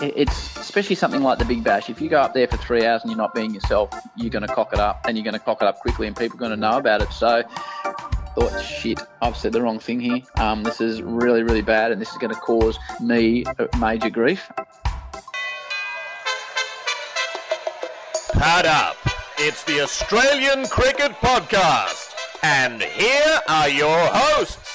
it's especially something like the Big Bash. If you go up there for 3 hours and you're not being yourself, you're going to cock it up, and you're going to cock it up quickly, and people are going to know about it. So thought, shit, I've said the wrong thing here. This is really, really bad, and this is going to cause me major grief. Pad up. It's the Australian Cricket Podcast, and here are your hosts.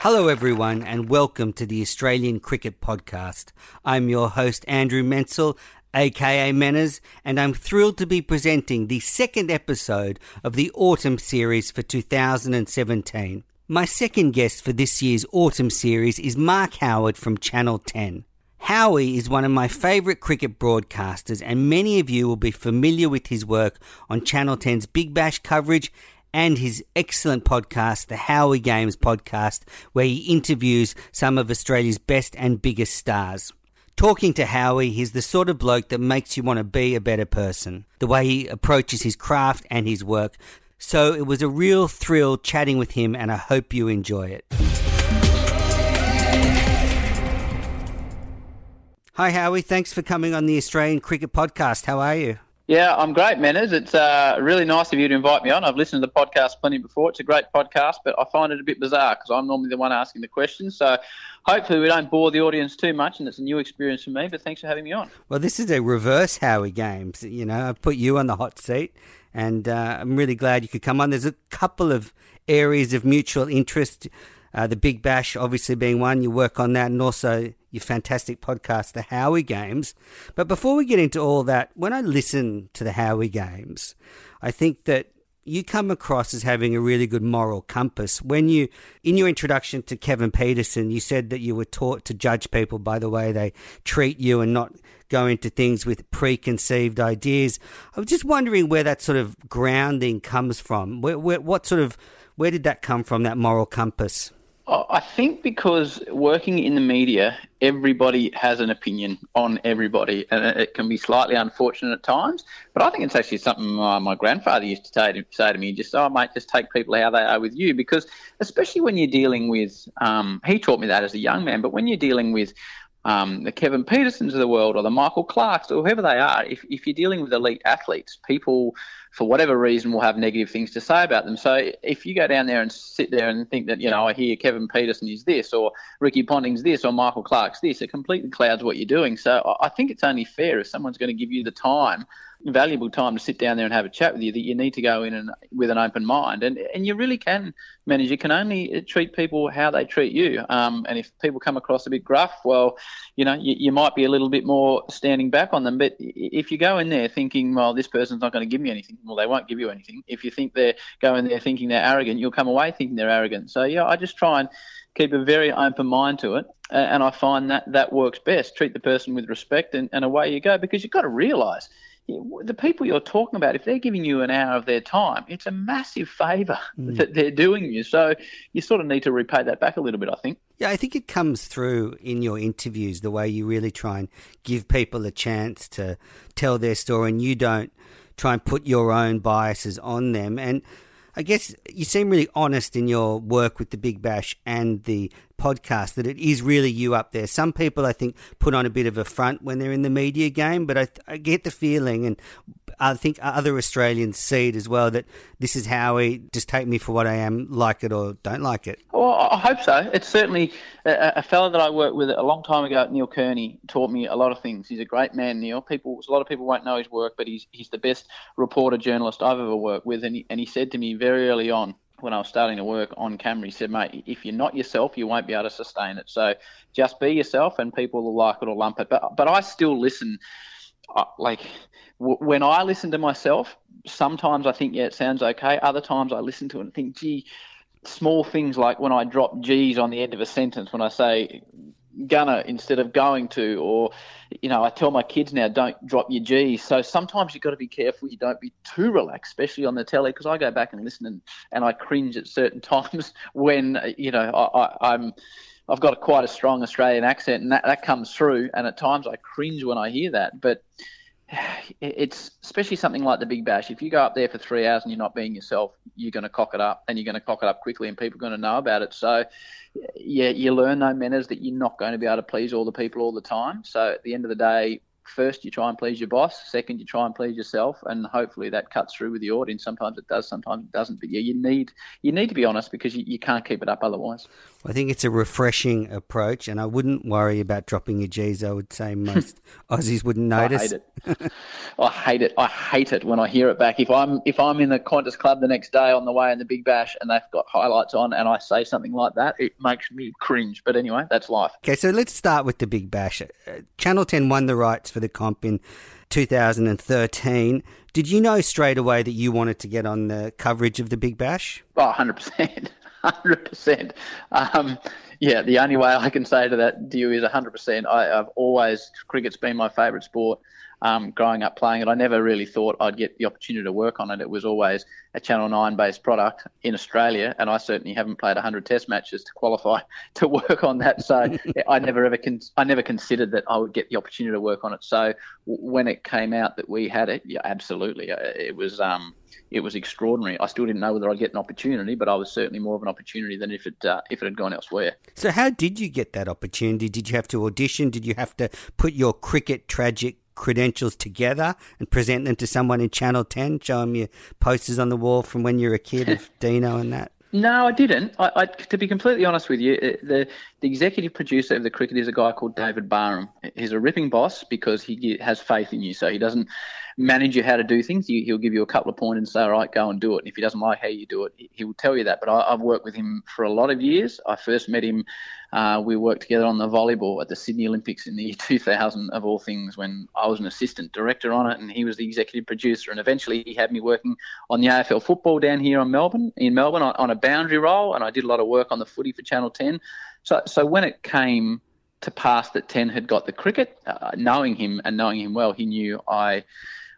Hello, everyone, and welcome to the Australian Cricket Podcast. I'm your host, Andrew Mensel, aka Manners, and I'm thrilled to be presenting the second episode of the Autumn Series for 2017. My second guest for this year's Autumn Series is Mark Howard from Channel 10. Howie is one of my favourite cricket broadcasters, and many of you will be familiar with his work on Channel 10's Big Bash coverage and his excellent podcast, the Howie Games podcast, where he interviews some of Australia's best and biggest stars. Talking to Howie, he's the sort of bloke that makes you want to be a better person, the way he approaches his craft and his work. So it was a real thrill chatting with him, and I hope you enjoy it. Hi, Howie. Thanks for coming on the Australian Cricket Podcast. How are you? Yeah, I'm great, Manners. It's really nice of you to invite me on. I've listened to the podcast plenty before. It's a great podcast, but I find it a bit bizarre because I'm normally the one asking the questions. So hopefully we don't bore the audience too much, and it's a new experience for me, but thanks for having me on. Well, this is a reverse Howie Games. You know, I've put you on the hot seat, and I'm really glad you could come on. There's a couple of areas of mutual interest, the Big Bash obviously being one. You work on that, and also your fantastic podcast, The Howie Games. But before we get into all that, when I listen to The Howie Games, I think that you come across as having a really good moral compass. When you, in your introduction to Kevin Pietersen, you said that you were taught to judge people by the way they treat you and not go into things with preconceived ideas. I was just wondering where that sort of grounding comes from. Where did that come from, that moral compass? I think because working in the media, everybody has an opinion on everybody, and it can be slightly unfortunate at times. But I think it's actually something my grandfather used to say to me, just, oh, mate, just take people how they are with you. Because especially when you're dealing with he taught me that as a young man, but when you're dealing with the Kevin Pietersens of the world or the Michael Clarkes or whoever they are, if you're dealing with elite athletes, people for whatever reason will have negative things to say about them. So if you go down there and sit there and think that, you know, I hear Kevin Pietersen is this or Ricky Ponting's this or Michael Clarke's this, it completely clouds what you're doing. So I think it's only fair if someone's going to give you the time, valuable time to sit down there and have a chat with you, that you need to go in and with an open mind. And you really can manage. You can only treat people how they treat you. And if people come across a bit gruff, well, you know, you might be a little bit more standing back on them. But if you go in there thinking, well, this person's not going to give me anything, well, they won't give you anything. If you think they're going there thinking they're arrogant, you'll come away thinking they're arrogant. So, yeah, I just try and keep a very open mind to it, and I find that works best. Treat the person with respect, and away you go, because you've got to realise the people you're talking about, if they're giving you an hour of their time, it's a massive favour that they're doing you. So you sort of need to repay that back a little bit, I think. Yeah, I think it comes through in your interviews, the way you really try and give people a chance to tell their story, and you don't try and put your own biases on them. And I guess you seem really honest in your work with the Big Bash and the podcast, that it is really you up there. Some people, I think, put on a bit of a front when they're in the media game, but I get the feeling, and I think other Australians see it as well, that this is Howie, just take me for what I am, like it or don't like it. Well, I hope so. It's certainly a fellow that I worked with a long time ago, Neil Kearney, taught me a lot of things. He's a great man, Neil. A lot of people won't know his work, but he's the best reporter, journalist I've ever worked with, and he said to me very early on, when I was starting to work on camera, he said, mate, if you're not yourself, you won't be able to sustain it. So just be yourself and people will like it or lump it. But I still listen. When I listen to myself, sometimes I think, yeah, it sounds okay. Other times I listen to it and think, gee, small things like when I drop G's on the end of a sentence, when I say gonna instead of going to, or, you know, I tell my kids now, don't drop your G's. So sometimes you've got to be careful you don't be too relaxed, especially on the telly, because I go back and listen and I cringe at certain times when, you know, I've got quite a strong Australian accent, and that comes through, and at times I cringe when I hear that. But it's especially something like the Big Bash. If you go up there for 3 hours and you're not being yourself, you're going to cock it up, and you're going to cock it up quickly, and people are going to know about it. So yeah, you learn those manners that you're not going to be able to please all the people all the time. So at the end of the day, first you try and please your boss, second you try and please yourself, and hopefully that cuts through with the audience. Sometimes it does, sometimes it doesn't. But yeah, you need to be honest, because you can't keep it up otherwise. I think it's a refreshing approach, and I wouldn't worry about dropping your G's. I would say most Aussies wouldn't notice. I hate it. I hate it when I hear it back. If I'm in the Qantas Club the next day on the way in the Big Bash and they've got highlights on and I say something like that, it makes me cringe. But anyway, that's life. Okay, so let's start with the Big Bash. Channel 10 won the rights for the comp in 2013. Did you know straight away that you wanted to get on the coverage of the Big Bash? Oh, 100%. 100%. Yeah, the only way I can say to that, Dew, is 100%. Cricket's been my favourite sport growing up playing it. I never really thought I'd get the opportunity to work on it. It was always a Channel 9-based product in Australia, and I certainly haven't played 100 test matches to qualify to work on that. So I never considered that I would get the opportunity to work on it. So when it came out that we had it, yeah, absolutely. It was extraordinary. I still didn't know whether I'd get an opportunity, but I was certainly more of an opportunity than if it had gone elsewhere. So how did you get that opportunity? Did you have to audition? Did you have to put your cricket tragic credentials together and present them to someone in Channel 10, show them your posters on the wall from when you were a kid of Dino and that? No, I didn't. I to be completely honest with you, the executive producer of the cricket is a guy called David Barham. He's a ripping boss because he has faith in you, so he doesn't manage you how to do things. He'll give you a couple of pointers and say, all right, go and do it. And if he doesn't like how you do it, he will tell you that. But I've worked with him for a lot of years. I first met him, we worked together on the volleyball at the Sydney Olympics in the year 2000, of all things, when I was an assistant director on it and he was the executive producer. And eventually he had me working on the AFL football down here in Melbourne on a boundary role, and I did a lot of work on the footy for Channel 10. So when it came to pass that 10 had got the cricket, knowing him well, he knew I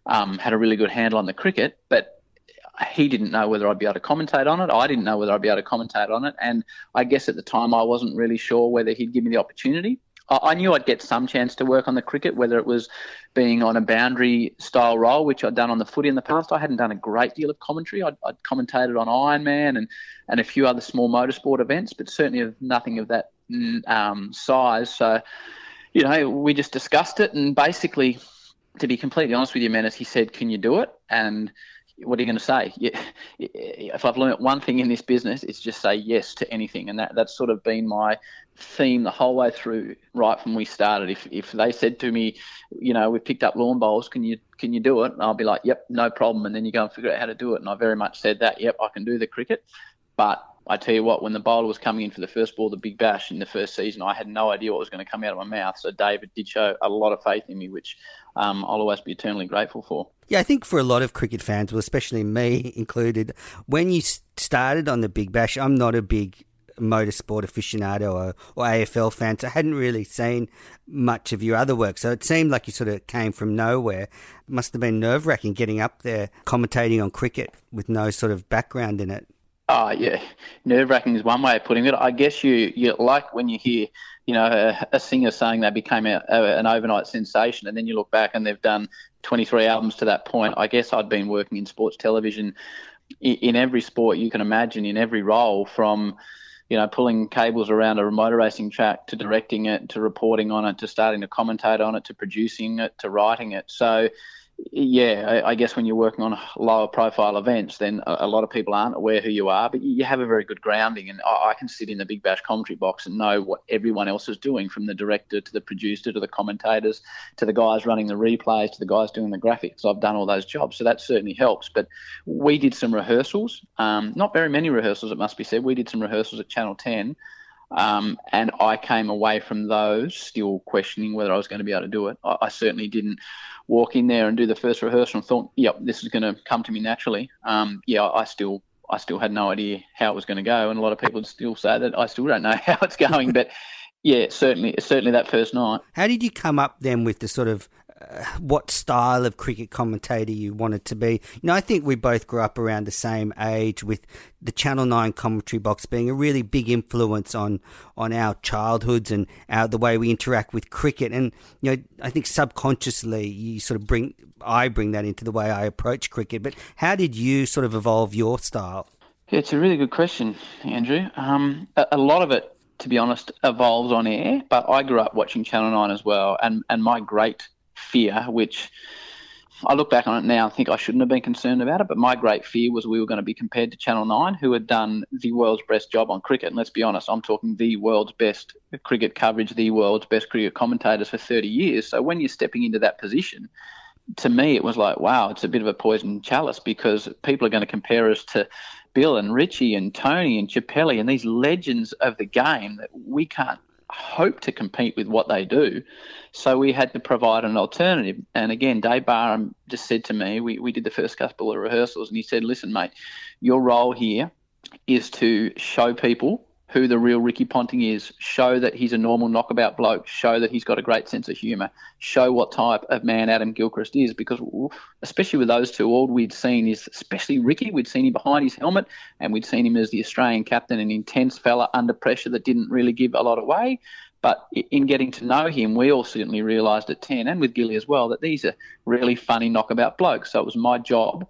had a really good handle on the cricket, but he didn't know whether I'd be able to commentate on it. I didn't know whether I'd be able to commentate on it. And I guess at the time I wasn't really sure whether he'd give me the opportunity. I knew I'd get some chance to work on the cricket, whether it was being on a boundary style role, which I'd done on the footy in the past. I hadn't done a great deal of commentary. I'd commentated on Ironman and a few other small motorsport events, but certainly of nothing of that size. So, you know, we just discussed it, and basically, to be completely honest with you, Menace, he said, can you do it? And what are you going to say? If I've learnt one thing in this business, it's just say yes to anything. And that's sort of been my theme the whole way through, right from we started. If they said to me, you know, we've picked up lawn bowls, can you do it? And I'll be like, yep, no problem. And then you go and figure out how to do it. And I very much said that, yep, I can do the cricket. But I tell you what, when the bowler was coming in for the first ball, the Big Bash in the first season, I had no idea what was going to come out of my mouth. So David did show a lot of faith in me, which I'll always be eternally grateful for. Yeah, I think for a lot of cricket fans, well, especially me included, when you started on the Big Bash, I'm not a big motorsport aficionado or AFL fan, so I hadn't really seen much of your other work. So it seemed like you sort of came from nowhere. It must have been nerve-wracking getting up there commentating on cricket with no sort of background in it. Oh, yeah. Nerve-wracking is one way of putting it. I guess you like when you hear, you know, a singer saying they became an overnight sensation, and then you look back and they've done 23 albums to that point. I guess I'd been working in sports television in every sport you can imagine, in every role, from, you know, pulling cables around a motor racing track to directing it, to reporting on it, to starting to commentate on it, to producing it, to writing it. So, yeah, I guess when you're working on lower profile events, then a lot of people aren't aware who you are, but you have a very good grounding, and I can sit in the Big Bash commentary box and know what everyone else is doing, from the director to the producer to the commentators to the guys running the replays to the guys doing the graphics. I've done all those jobs, so that certainly helps. But we did some rehearsals, not very many rehearsals, it must be said. We did some rehearsals at Channel 10. And I came away from those still questioning whether I was going to be able to do it. I certainly didn't walk in there and do the first rehearsal and thought, yep, this is going to come to me naturally. I still had no idea how it was going to go, and a lot of people still say that I still don't know how it's going. But yeah, certainly that first night. How did you come up then with the sort of what style of cricket commentator you wanted to be. You know, I think we both grew up around the same age with the Channel 9 commentary box being a really big influence on our childhoods and the way we interact with cricket. And, you know, I think subconsciously you sort of bring that into the way I approach cricket. But how did you sort of evolve your style? Yeah, it's a really good question, Andrew. A lot of it, to be honest, evolves on air, but I grew up watching Channel 9 as well. And my great fear, which I look back on it now and think I shouldn't have been concerned about it, but my great fear was we were going to be compared to Channel 9, who had done the world's best job on cricket. And let's be honest, I'm talking the world's best cricket coverage, the world's best cricket commentators for 30 years. So when you're stepping into that position, to me, it was like, wow, it's a bit of a poisoned chalice, because people are going to compare us to Bill and Richie and Tony and Chappelle and these legends of the game that we can't hope to compete with what they do. So we had to provide an alternative. And again, Dave Barham just said to me, we did the first couple of rehearsals, and he said, listen, mate, your role here is to show people who the real Ricky Ponting is, show that he's a normal knockabout bloke, show that he's got a great sense of humour, show what type of man Adam Gilchrist is, because especially with those two, all we'd seen is, especially Ricky, we'd seen him behind his helmet and we'd seen him as the Australian captain, an intense fella under pressure that didn't really give a lot away. But in getting to know him, we all certainly realised at 10, and with Gilly as well, that these are really funny knockabout blokes. So it was my job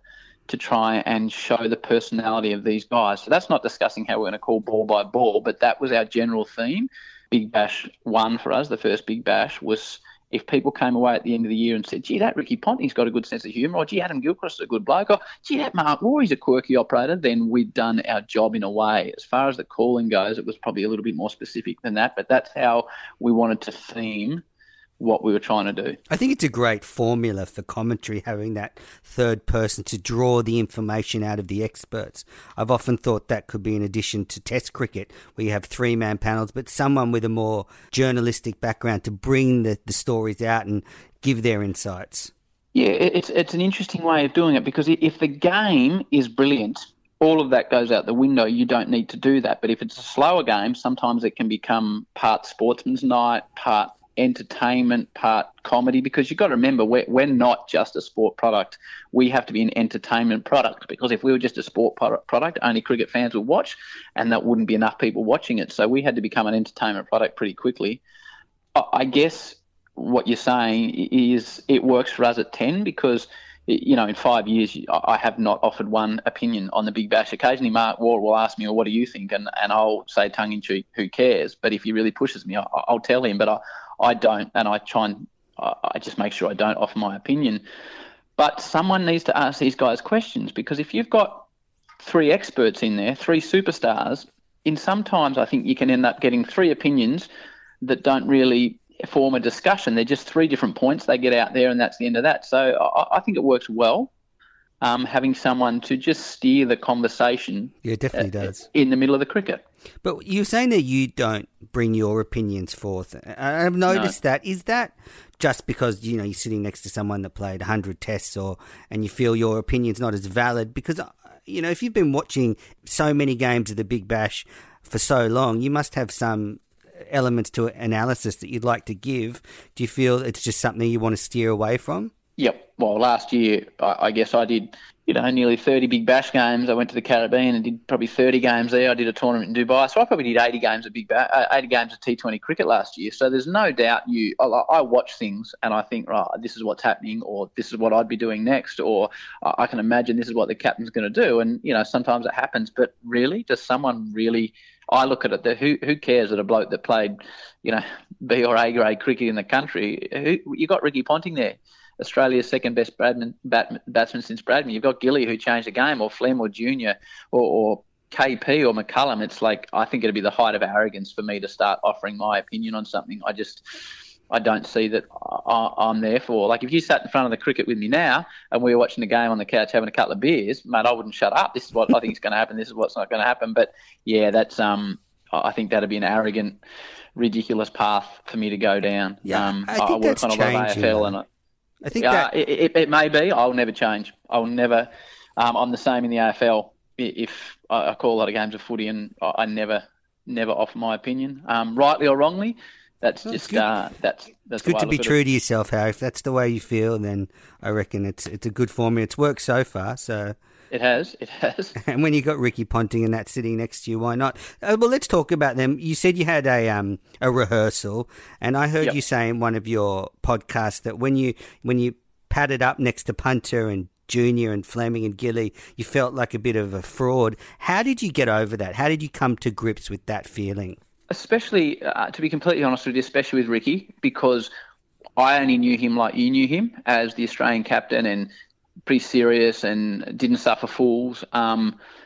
to try and show the personality of these guys. So that's not discussing how we're going to call ball by ball, but that was our general theme. Big Bash 1 for us, the first Big Bash, was if people came away at the end of the year and said, gee, that Ricky Ponting's got a good sense of humour, or gee, Adam Gilchrist is a good bloke, or gee, that Mark Waugh, he's a quirky operator, then we'd done our job in a way. As far as the calling goes, it was probably a little bit more specific than that, but that's how we wanted to theme what we were trying to do. I think it's a great formula for commentary, having that third person to draw the information out of the experts. I've often thought that could be an addition to Test cricket, where you have three-man panels, but someone with a more journalistic background to bring the stories out and give their insights. Yeah, it's an interesting way of doing it, because if the game is brilliant, all of that goes out the window. You don't need to do that. But if it's a slower game, sometimes it can become part sportsman's night, part entertainment, part comedy, because you've got to remember we're not just a sport product. We have to be an entertainment product, because if we were just a sport product, only cricket fans would watch, and that wouldn't be enough people watching it. So we had to become an entertainment product pretty quickly. I guess what you're saying is it works for us at 10, because, you know, in 5 years, I have not offered one opinion on the Big Bash. Occasionally, Mark Waugh will ask me, well, what do you think? And I'll say tongue-in-cheek, who cares? But if he really pushes me, I'll tell him. But I don't, and I try and I just make sure I don't offer my opinion. But someone needs to ask these guys questions, because if you've got three experts in there, three superstars, in sometimes I think you can end up getting three opinions that don't really form a discussion. They're just three different points they get out there, and that's the end of that. So I think it works well. Having someone to just steer the conversation. Yeah, it definitely does. In the middle of the cricket. But you're saying that you don't bring your opinions forth. I've noticed that. Is that just because, you know, you're sitting next to someone that played 100 tests and you feel your opinion's not as valid? Because, you know, if you've been watching so many games of the Big Bash for so long, you must have some elements to analysis that you'd like to give. Do you feel it's just something you want to steer away from? Yep. Well, last year, I guess I did, you know, nearly 30 Big Bash games. I went to the Caribbean and did probably 30 games there. I did a tournament in Dubai. So I probably did 80 games of T20 cricket last year. So there's no doubt I watch things and I think, right, this is what's happening, or this is what I'd be doing next, or I can imagine this is what the captain's going to do. And, you know, sometimes it happens. But really, does someone really... I look at it, who cares that a bloke that played, you know, B or A grade cricket in the country, you got Ricky Ponting there, Australia's second best batsman since Bradman. You've got Gilly, who changed the game, or Flem, or Junior, or KP, or McCullum. It's like, I think it'd be the height of arrogance for me to start offering my opinion on something. I don't see that I'm there for. Like, if you sat in front of the cricket with me now and we were watching the game on the couch having a couple of beers, mate, I wouldn't shut up. This is what I think is going to happen. This is what's not going to happen. But yeah, that's I think that'd be an arrogant, ridiculous path for me to go down. Yeah, I think that's changing. I work on a lot of AFL and I think that it may be. I'll never change. I'll never. I'm the same in the AFL. If I call a lot of games of footy, and I never offer my opinion, rightly or wrongly. That's good to be true to yourself, Howie. If that's the way you feel, then I reckon it's a good formula. It's worked so far, so it has. And when you got Ricky Ponting and that sitting next to you, why not? Well, let's talk about them. You said you had a rehearsal, and I heard you say in one of your podcasts that when you padded up next to Punter and Junior and Fleming and Gilly, you felt like a bit of a fraud. How did you get over that? How did you come to grips with that feeling? Especially, to be completely honest with you, especially with Ricky, because I only knew him like you knew him, as the Australian captain and pretty serious and didn't suffer fools.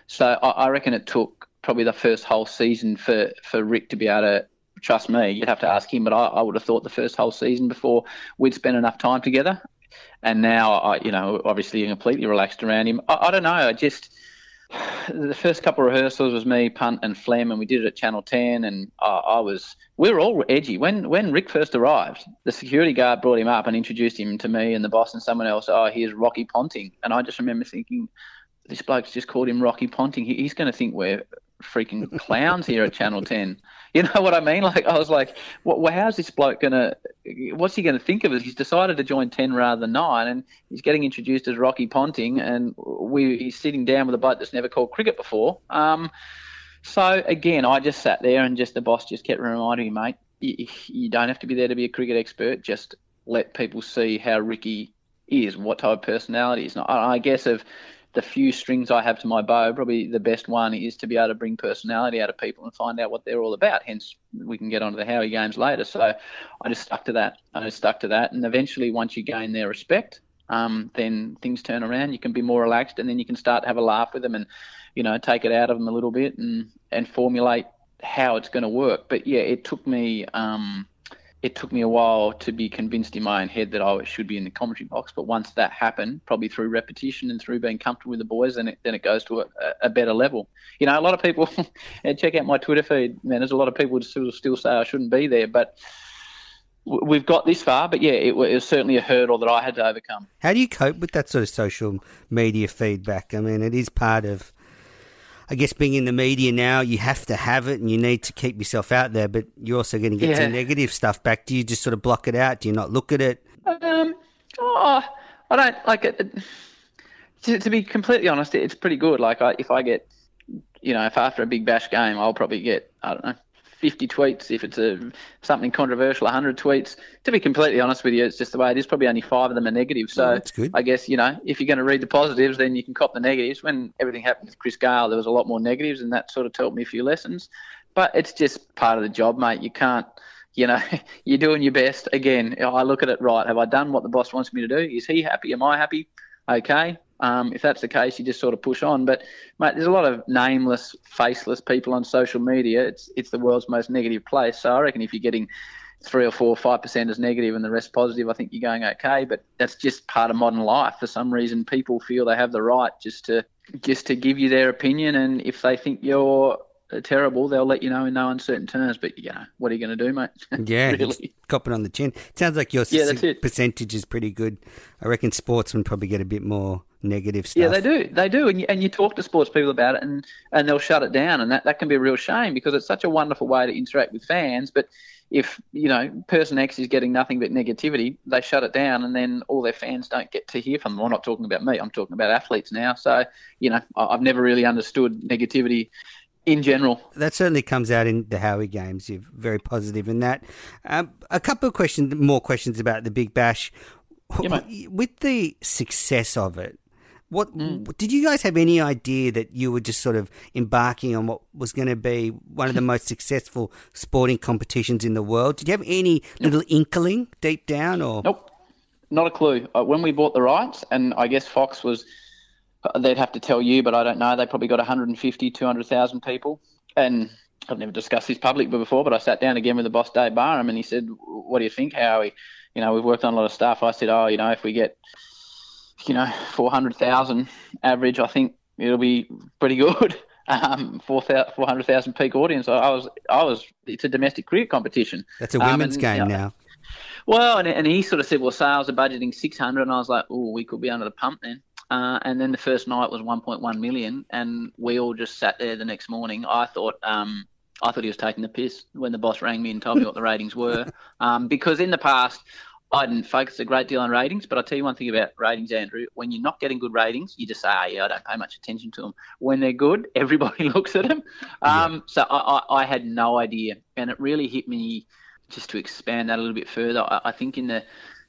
So I reckon it took probably the first whole season for Rick to be able to trust me. You'd have to ask him, but I would have thought the first whole season before we'd spent enough time together. And now, obviously completely relaxed around him. I don't know. I just... The first couple of rehearsals was me, Punt and Flem, and we did it at Channel 10, and we were all edgy. When Rick first arrived, the security guard brought him up and introduced him to me and the boss and someone else. Oh, here's Rocky Ponting. And I just remember thinking, this bloke's just called him Rocky Ponting. He's going to think we're freaking clowns here at Channel 10. You know what I mean? Like, I was like, well, how's this bloke going to – what's he going to think of us? He's decided to join 10 rather than 9, and he's getting introduced as Rocky Ponting, and he's sitting down with a bloke that's never called cricket before. So, again, I just sat there and the boss just kept reminding me, mate, you don't have to be there to be a cricket expert. Just let people see how Ricky is, what type of personality is. And I guess of – the few strings I have to my bow, probably the best one is to be able to bring personality out of people and find out what they're all about. Hence, we can get onto the Howie Games later. So I just stuck to that. And eventually, once you gain their respect, then things turn around. You can be more relaxed, and then you can start to have a laugh with them and, take it out of them a little bit and formulate how it's going to work. But, yeah, it took me a while to be convinced in my own head that I should be in the commentary box. But once that happened, probably through repetition and through being comfortable with the boys, then it goes to a better level. A lot of people, and check out my Twitter feed, man, there's a lot of people who still say I shouldn't be there, but we've got this far. But yeah, it was certainly a hurdle that I had to overcome. How do you cope with that sort of social media feedback? I mean, it is part of, I guess, being in the media now, you have to have it and you need to keep yourself out there, but you're also going to get some negative stuff back. Do you just sort of block it out? Do you not look at it? I don't like it. To be completely honest, it's pretty good. Like if after a Big Bash game, I'll probably get, 50 tweets. If it's something controversial, 100 tweets. To be completely honest with you, it's just the way it is. Probably only 5 of them are negative. So that's good. I guess, if you're going to read the positives, then you can cop the negatives. When everything happened with Chris Gale, there was a lot more negatives, and that sort of taught me a few lessons. But it's just part of the job, mate. You can't, you're doing your best. Again, I look at it, right, have I done what the boss wants me to do? Is he happy? Am I happy? Okay. If that's the case, you just sort of push on. But, mate, there's a lot of nameless, faceless people on social media. It's the world's most negative place. So I reckon if you're getting 3 or 4 or 5% as negative and the rest positive, I think you're going okay. But that's just part of modern life. For some reason, people feel they have the right just to give you their opinion. And if they think you're terrible, they'll let you know in no uncertain terms. But, what are you going to do, mate? Yeah, really. Cop it on the chin. It sounds like your percentage is pretty good. I reckon sportsmen probably get a bit more negative stuff. Yeah, they do, and you talk to sports people about it, and they'll shut it down, and that can be a real shame because it's such a wonderful way to interact with fans. But if person X is getting nothing but negativity, they shut it down, and then all their fans don't get to hear from them. I'm not talking about me; I'm talking about athletes now. So I've never really understood negativity in general. That certainly comes out in the Howie Games. You're very positive in that. A couple of more questions about the Big Bash. Yeah, with the success of it, did you guys have any idea that you were just sort of embarking on what was going to be one of the most successful sporting competitions in the world? Did you have any little inkling deep down? Or nope, not a clue. When we bought the rights, and I guess Fox was, they'd have to tell you, but I don't know, they probably got 150, 200,000 people. And I've never discussed this publicly before, but I sat down again with the boss, David Barham, and he said, what do you think, Howie? We've worked on a lot of stuff. I said, if we get... 400,000 average, I think it'll be pretty good. 400,000 peak audience. I was. It's a domestic cricket competition. That's a women's game now. Well, and he sort of said, well, sales are budgeting 600, and I was like, oh, we could be under the pump then. And then the first night was 1.1 million, and we all just sat there the next morning. I thought, I thought he was taking the piss when the boss rang me and told me what the ratings were. Because in the past, I didn't focus a great deal on ratings, but I'll tell you one thing about ratings, Andrew. When you're not getting good ratings, you just say, oh, yeah, I don't pay much attention to them. When they're good, everybody looks at them. So I had no idea. And it really hit me, just to expand that a little bit further, I think in the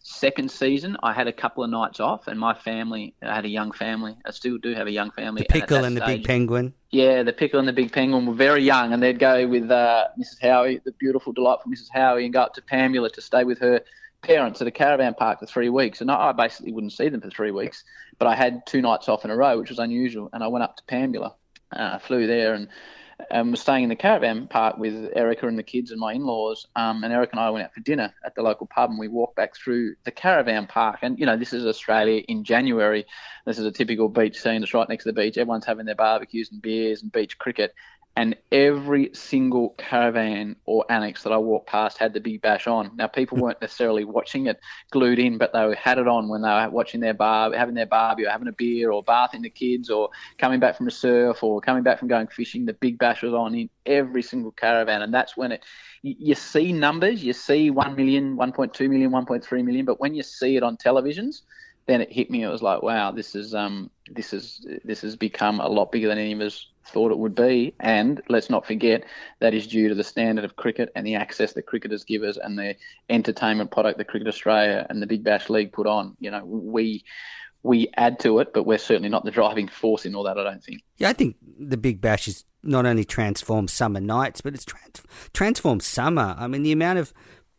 second season, I had a couple of nights off, and my family, I had a young family. I still do have a young family. The Pickle and the Big Penguin. Yeah, the Pickle and the Big Penguin were very young, and they'd go with Mrs. Howie, the beautiful, delightful Mrs. Howie, and go up to Pamela to stay with her parents at a caravan park for 3 weeks. And I basically wouldn't see them for 3 weeks, but I had 2 nights off in a row, which was unusual. And I went up to Pamela, flew there, and was staying in the caravan park with Erica and the kids and my in-laws. And Erica and I went out for dinner at the local pub, and we walked back through the caravan park. And, you know, this is Australia in January. This is a typical beach scene. It's right next to the beach. Everyone's having their barbecues and beers and beach cricket. And every single caravan or annex that I walked past had the Big Bash on. Now, people weren't necessarily watching it glued in, but they had it on when they were watching their having their barbie, or having a beer, or bathing the kids, or coming back from a surf, or coming back from going fishing. The Big Bash was on in every single caravan, and that's when you see numbers. You see 1 million, 1.2 million, 1.3 million, but when you see it on televisions, then it hit me. It was like, wow, this has become a lot bigger than any of us thought it would be. And let's not forget that is due to the standard of cricket and the access that cricketers give us, and the entertainment product that Cricket Australia and the Big Bash League put on. You know, we add to it, but we're certainly not the driving force in all that, I don't think. Yeah, I think the Big Bash has not only transformed summer nights, but it's transformed summer. I mean, the amount of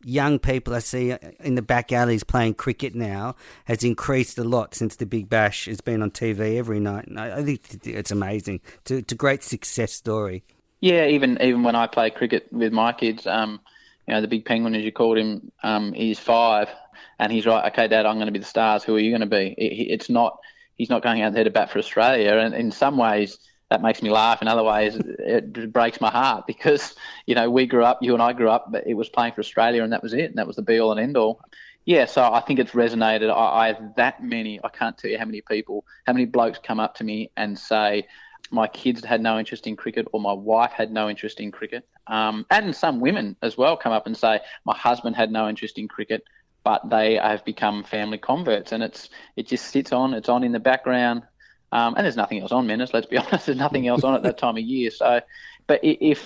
young people I see in the back alleys playing cricket now has increased a lot since the Big Bash has been on TV every night. And I think it's amazing. It's a great success story. Yeah, even when I play cricket with my kids, you know, the Big Penguin, as you called him, he's 5, and he's right. Okay, Dad, I'm going to be the stars. Who are you going to be? It's not. He's not going out there to bat for Australia, and in some ways, that makes me laugh. In other ways, it breaks my heart, because, you know, you and I grew up, but it was playing for Australia, and that was it, and that was the be-all and end-all. Yeah, so I think it's resonated. I have I can't tell you how many blokes come up to me and say, my kids had no interest in cricket, or my wife had no interest in cricket. And some women as well come up and say, my husband had no interest in cricket, but they have become family converts. And it just sits on, it's on in the background. And there's nothing else on, Menace, let's be honest. There's nothing else on at that time of year. So, but if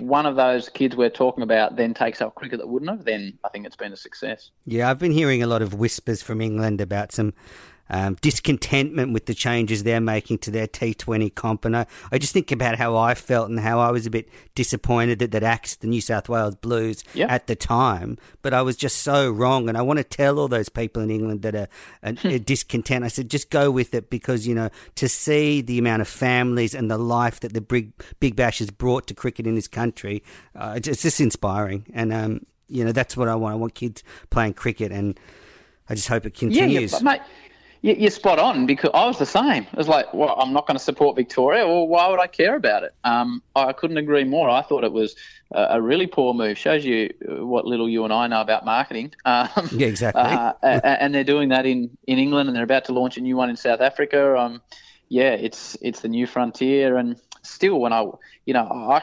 one of those kids we're talking about then takes up cricket that wouldn't have, then I think it's been a success. Yeah, I've been hearing a lot of whispers from England about some discontentment with the changes they're making to their T20 comp. And I just think about how I felt and how I was a bit disappointed that axed the New South Wales Blues at the time. But I was just so wrong. And I want to tell all those people in England that are discontent. I said, just go with it, because, you know, to see the amount of families and the life that the Big Bash has brought to cricket in this country, it's just inspiring. And, you know, that's what I want. I want kids playing cricket, and I just hope it continues. Yeah, mate. You're spot on, because I was the same. I was like, well, I'm not going to support Victoria. Well, why would I care about it? I couldn't agree more. I thought it was a really poor move. Shows you what little you and I know about marketing. Yeah, exactly. And they're doing that in England, and they're about to launch a new one in South Africa. Yeah, it's the new frontier. And still, when I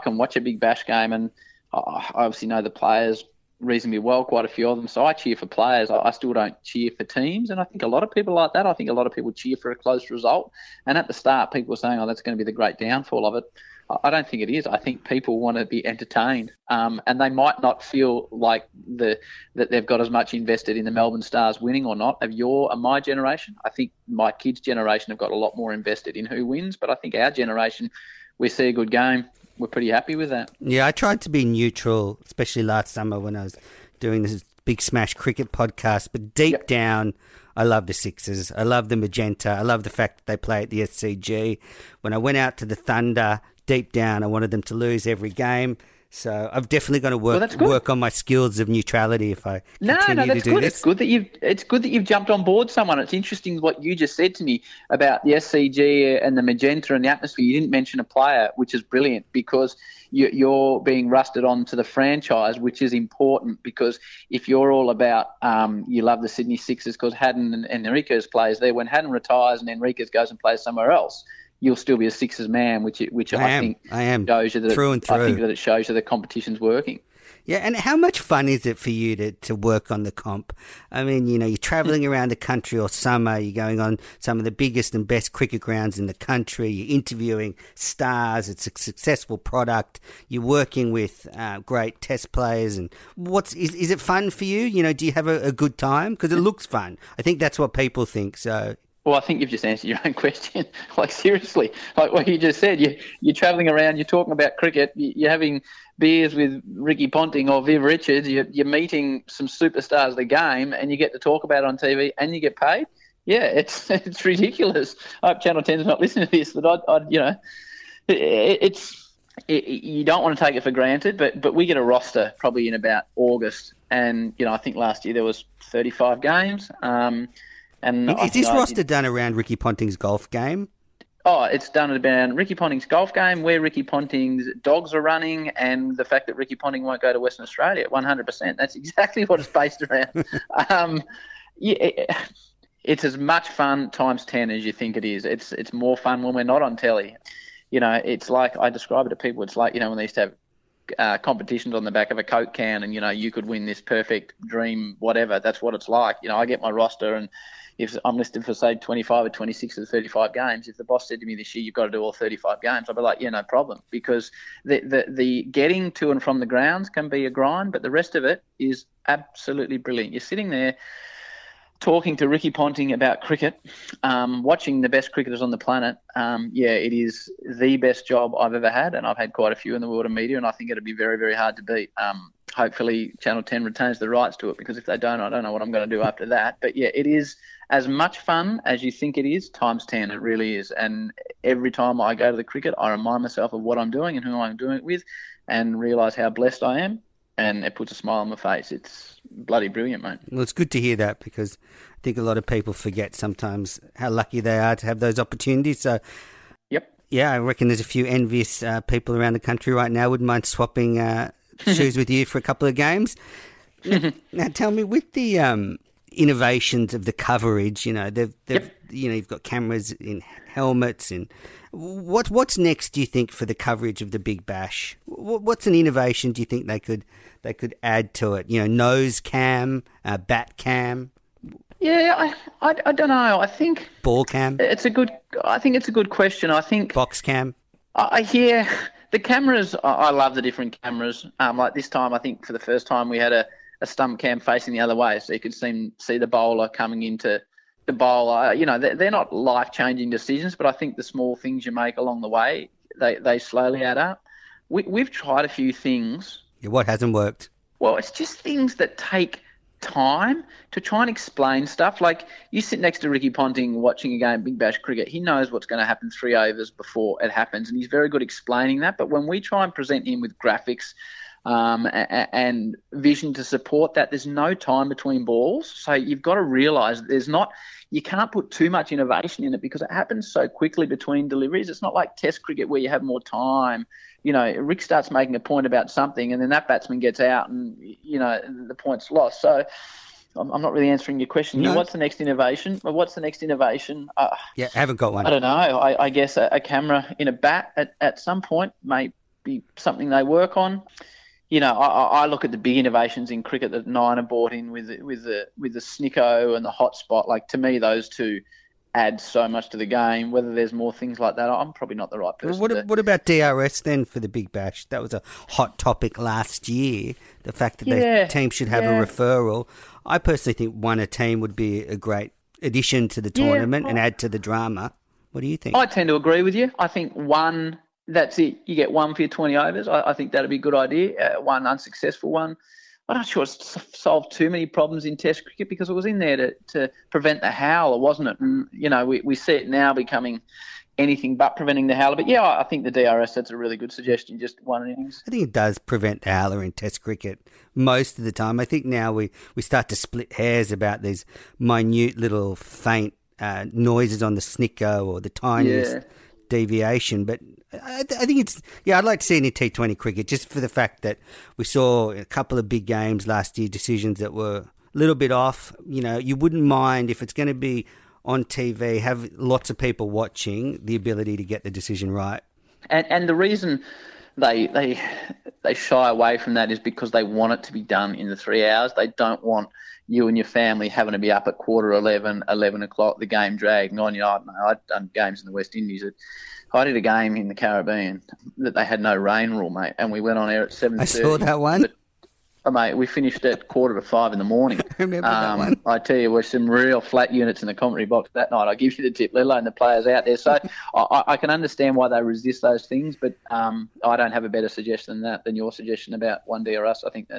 can watch a Big Bash game, and I obviously know the players reasonably well, quite a few of them. So I cheer for players. I still don't cheer for teams. And I think a lot of people like that. I think a lot of people cheer for a close result. And at the start, people were saying, oh, that's going to be the great downfall of it. I don't think it is. I think people want to be entertained, and they might not feel like that they've got as much invested in the Melbourne Stars winning or not. Of my generation, I think my kids' generation have got a lot more invested in who wins. But I think our generation, we see a good game, we're pretty happy with that. Yeah, I tried to be neutral, especially last summer when I was doing this Big Smash Cricket podcast. But deep down, I love the Sixers. I love the magenta. I love the fact that they play at the SCG. When I went out to the Thunder, deep down, I wanted them to lose every game. So I've definitely got to work on my skills of neutrality if I continue to do good. This. It's good that you've jumped on board someone. It's interesting what you just said to me about the SCG and the magenta and the atmosphere. You didn't mention a player, which is brilliant, because you're being rusted on to the franchise, which is important, because if you're all about you love the Sydney Sixers because Haddon and Henriques plays there, when Haddon retires and Henriques goes and plays somewhere else, you'll still be a sixes man, which I think shows you that through and through. I think that it shows you the competition's working. Yeah, and how much fun is it for you to work on the comp? I mean, you know, you're travelling around the country all summer, you're going on some of the biggest and best cricket grounds in the country, you're interviewing stars, it's a successful product, you're working with great test players. And is it fun for you? You know, do you have a good time? Because it looks fun. I think that's what people think, so... Well, I think you've just answered your own question. Like, seriously, like what you just said, you're travelling around, you're talking about cricket, you're having beers with Ricky Ponting or Viv Richards, you're meeting some superstars of the game, and you get to talk about it on TV and you get paid. Yeah, it's ridiculous. I hope Channel 10's not listening to this, but you don't want to take it for granted, but we get a roster probably in about August, and you know I think last year there was 35 games. And is this roster done around Ricky Ponting's golf game? Oh, it's done around Ricky Ponting's golf game, where Ricky Ponting's dogs are running, and the fact that Ricky Ponting won't go to Western Australia at 100%. That's exactly what it's based around. It's as much fun times 10 as you think it is. It's more fun when we're not on telly. You know, it's like I describe it to people. It's like, you know, when they used to have competitions on the back of a Coke can, and, you know, you could win this perfect dream, whatever. That's what it's like. You know, I get my roster and... If I'm listed for, say, 25 or 26 or 35 games, if the boss said to me this year, you've got to do all 35 games, I'd be like, yeah, no problem. Because the getting to and from the grounds can be a grind, but the rest of it is absolutely brilliant. You're sitting there talking to Ricky Ponting about cricket, watching the best cricketers on the planet. Yeah, it is the best job I've ever had, and I've had quite a few in the world of media, and I think it'd be very, very hard to beat. Hopefully Channel 10 retains the rights to it, because if they don't, I don't know what I'm going to do after that. But, yeah, it is as much fun as you think it is, times 10, it really is. And every time I go to the cricket, I remind myself of what I'm doing and who I'm doing it with, and realise how blessed I am, and it puts a smile on my face. It's bloody brilliant, mate. Well, it's good to hear that, because I think a lot of people forget sometimes how lucky they are to have those opportunities. So, yep. Yeah, I reckon there's a few envious people around the country right now wouldn't mind swapping shoes with you for a couple of games. Now tell me, with the innovations of the coverage, you know, they've yep. you know, you've got cameras in helmets, and what's next, do you think, for the coverage of the Big Bash? What's an innovation do you think they could add to it? You know, nose cam, bat cam. Yeah, I don't know. I think ball cam. I think it's a good question. I think box cam. I hear. The cameras, I love the different cameras. Like this time, I think for the first time we had a stump cam facing the other way, so you could see the bowler coming into the bowler. You know, they're not life-changing decisions, but I think the small things you make along the way, they slowly add up. We've tried a few things. Yeah, what hasn't worked? Well, it's just things that take time to try and explain stuff. Like, you sit next to Ricky Ponting watching a game, Big Bash cricket, he knows what's going to happen 3 overs before it happens, and he's very good explaining that. But when we try and present him with graphics and vision to support that, there's no time between balls. So you've got to realise there's not – you can't put too much innovation in it, because it happens so quickly between deliveries. It's not like Test cricket where you have more time. You know, Rick starts making a point about something and then that batsman gets out and, you know, the point's lost. So I'm not really answering your question. No. What's the next innovation? What's the next innovation? Yeah, I haven't got one. I don't know. I guess a camera in a bat at some point may be something they work on. You know, I look at the big innovations in cricket that Nine are brought in with the Snicko and the hotspot. Like, to me, those two add so much to the game. Whether there's more things like that, I'm probably not the right person. Well, what about DRS then for the Big Bash? That was a hot topic last year. The fact that the team should have a referral. I personally think a team would be a great addition to the tournament and add to the drama. What do you think? I tend to agree with you. I think one. That's it. You get one for your 20 overs. I think that'd be a good idea. One unsuccessful one. I'm not sure it's solved too many problems in Test cricket, because it was in there to prevent the howler, wasn't it? And, you know, we see it now becoming anything but preventing the howler. But, yeah, I think the DRS, that's a really good suggestion, just one innings. I think it does prevent the howler in Test cricket most of the time. I think now we start to split hairs about these minute little faint noises on the snicko or the tiniest deviation, but I think it's I'd like to see it in T20 cricket, just for the fact that we saw a couple of big games last year, decisions that were a little bit off. You know, you wouldn't mind if it's going to be on TV, have lots of people watching, the ability to get the decision right. And the reason they shy away from that is because they want it to be done in the 3 hours. They don't want you and your family having to be up at 11:15, 11 o'clock, the game dragging on. You know, I'd done games in the West Indies. I did a game in the Caribbean that they had no rain rule, mate, and we went on air at 7:30. I saw that one. But, oh, mate, we finished at 4:45 in the morning. I remember that one. I tell you, we're some real flat units in the commentary box that night. I give you the tip, let alone the players out there. So I can understand why they resist those things, but I don't have a better suggestion than your suggestion about one DRS. I think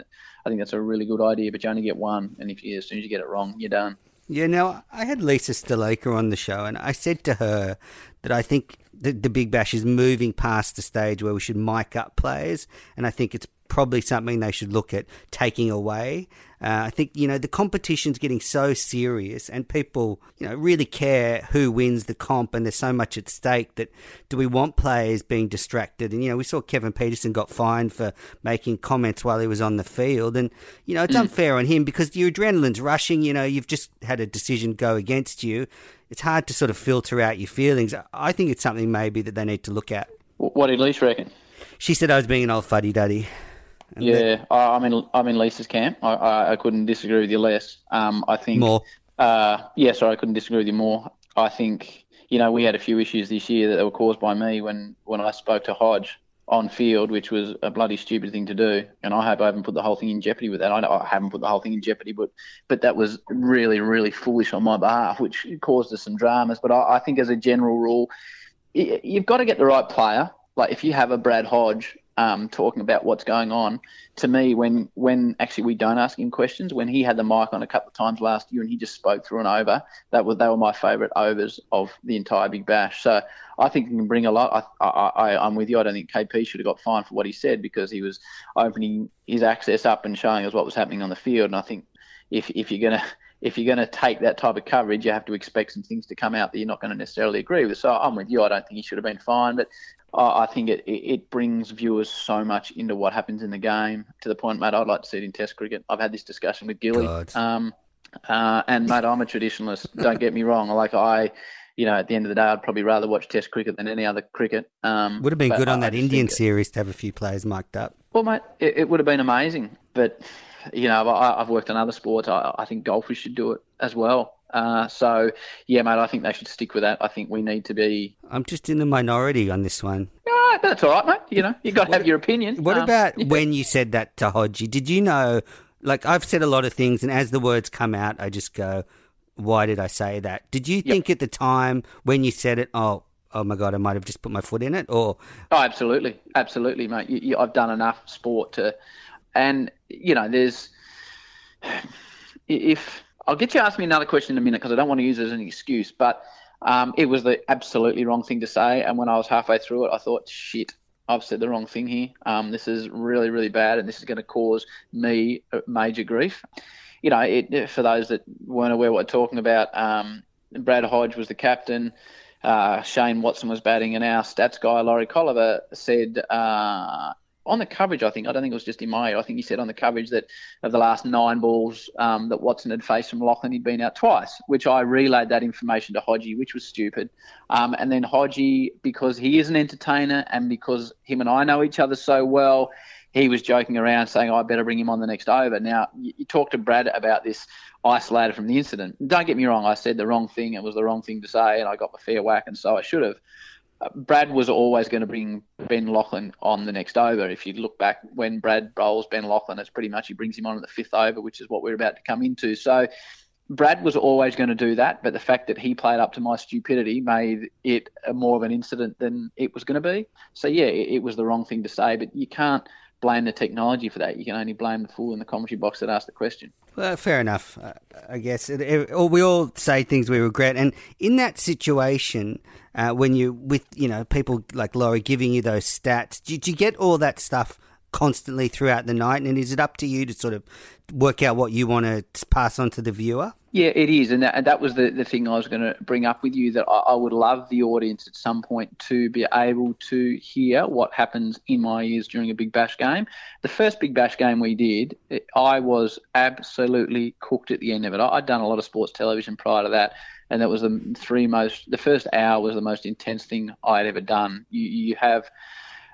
that's a really good idea, but you only get one, and if you, as soon as you get it wrong, you're done. Yeah, now I had Lisa Sthalekar on the show, and I said to her that I think the Big Bash is moving past the stage where we should mic up players, and I think it's probably something they should look at taking away. I think, you know, the competition's getting so serious and people, you know, really care who wins the comp, and there's so much at stake that do we want players being distracted? And, you know, we saw Kevin Pietersen got fined for making comments while he was on the field, and, you know, it's unfair on him because your adrenaline's rushing, you know, you've just had a decision go against you. It's hard to sort of filter out your feelings. I think it's something maybe that they need to look at. What did Lisa reckon? She said I was being an old fuddy-duddy. And yeah, I'm in Lisa's camp. I couldn't disagree with you less. I think more. I couldn't disagree with you more. I think, you know, we had a few issues this year that were caused by me when I spoke to Hodge on field, which was a bloody stupid thing to do. And I hope I haven't put the whole thing in jeopardy with that. I know I haven't put the whole thing in jeopardy, but that was really, really foolish on my behalf, which caused us some dramas. But I think as a general rule, you've got to get the right player. Like if you have a Brad Hodge talking about what's going on, to me, when actually we don't ask him questions, when he had the mic on a couple of times last year and he just spoke through an over, they were my favourite overs of the entire Big Bash. So I think he can bring a lot. I'm with you. I don't think KP should have got fined for what he said because he was opening his access up and showing us what was happening on the field. And I think if you're gonna take that type of coverage, you have to expect some things to come out that you're not going to necessarily agree with. So I'm with you. I don't think he should have been fined, but I think it brings viewers so much into what happens in the game, to the point, mate, I'd like to see it in Test cricket. I've had this discussion with Gilly. And, mate, I'm a traditionalist. Don't get me wrong. Like you know, at the end of the day, I'd probably rather watch Test cricket than any other cricket. Would have been good on that Indian series to have a few players mic'd up. Well, mate, it would have been amazing. But, you know, I've worked on other sports. I think golfers should do it as well. So, yeah, mate, I think they should stick with that. I think we need to be... I'm just in the minority on this one. No, that's all right, mate. You know, you've got to have your opinion. What about when you said that to Hodgie? Did you know, like, I've said a lot of things, and as the words come out, I just go, why did I say that? Did you think at the time when you said it, oh my God, I might have just put my foot in it? Or... Oh, absolutely. Absolutely, mate. I've done enough sport to... And, you know, there's... If... I'll get you to ask me another question in a minute because I don't want to use it as an excuse, but it was the absolutely wrong thing to say. And when I was halfway through it, I thought, shit, I've said the wrong thing here. This is really, really bad, and this is going to cause me major grief. You know, for those that weren't aware what I'm talking about, Brad Hodge was the captain. Shane Watson was batting, and our stats guy, Laurie Colliver, said... on the coverage, I don't think it was just in my ear, I think he said on the coverage that of the last 9 balls that Watson had faced from Laughlin, he'd been out twice, which I relayed that information to Hodgie, which was stupid. And then Hodgie, because he is an entertainer and because him and I know each other so well, he was joking around saying, I better bring him on the next over. Now, you talked to Brad about this isolated from the incident. Don't get me wrong, I said the wrong thing, it was the wrong thing to say, and I got my fair whack, and so I should have. Brad was always going to bring Ben Laughlin on the next over. If you look back when Brad bowls Ben Laughlin, it's pretty much he brings him on at the 5th over, which is what we're about to come into. So Brad was always going to do that, but the fact that he played up to my stupidity made it more of an incident than it was going to be. So, yeah, it was the wrong thing to say, but you can't blame the technology for that. You can only blame the fool in the commentary box that asked the question. Well, fair enough, I guess. We all say things we regret. And in that situation, when you're with, you know, people like Laurie giving you those stats, do you get all that stuff constantly throughout the night? And is it up to you to sort of work out what you want to pass on to the viewer? Yeah, it is. And that was the thing I was going to bring up with you, that I would love the audience at some point to be able to hear what happens in my ears during a Big Bash game. The first Big Bash game we did, I was absolutely cooked at the end of it. I'd done a lot of sports television prior to that, and that was the first hour was the most intense thing I'd ever done. You have...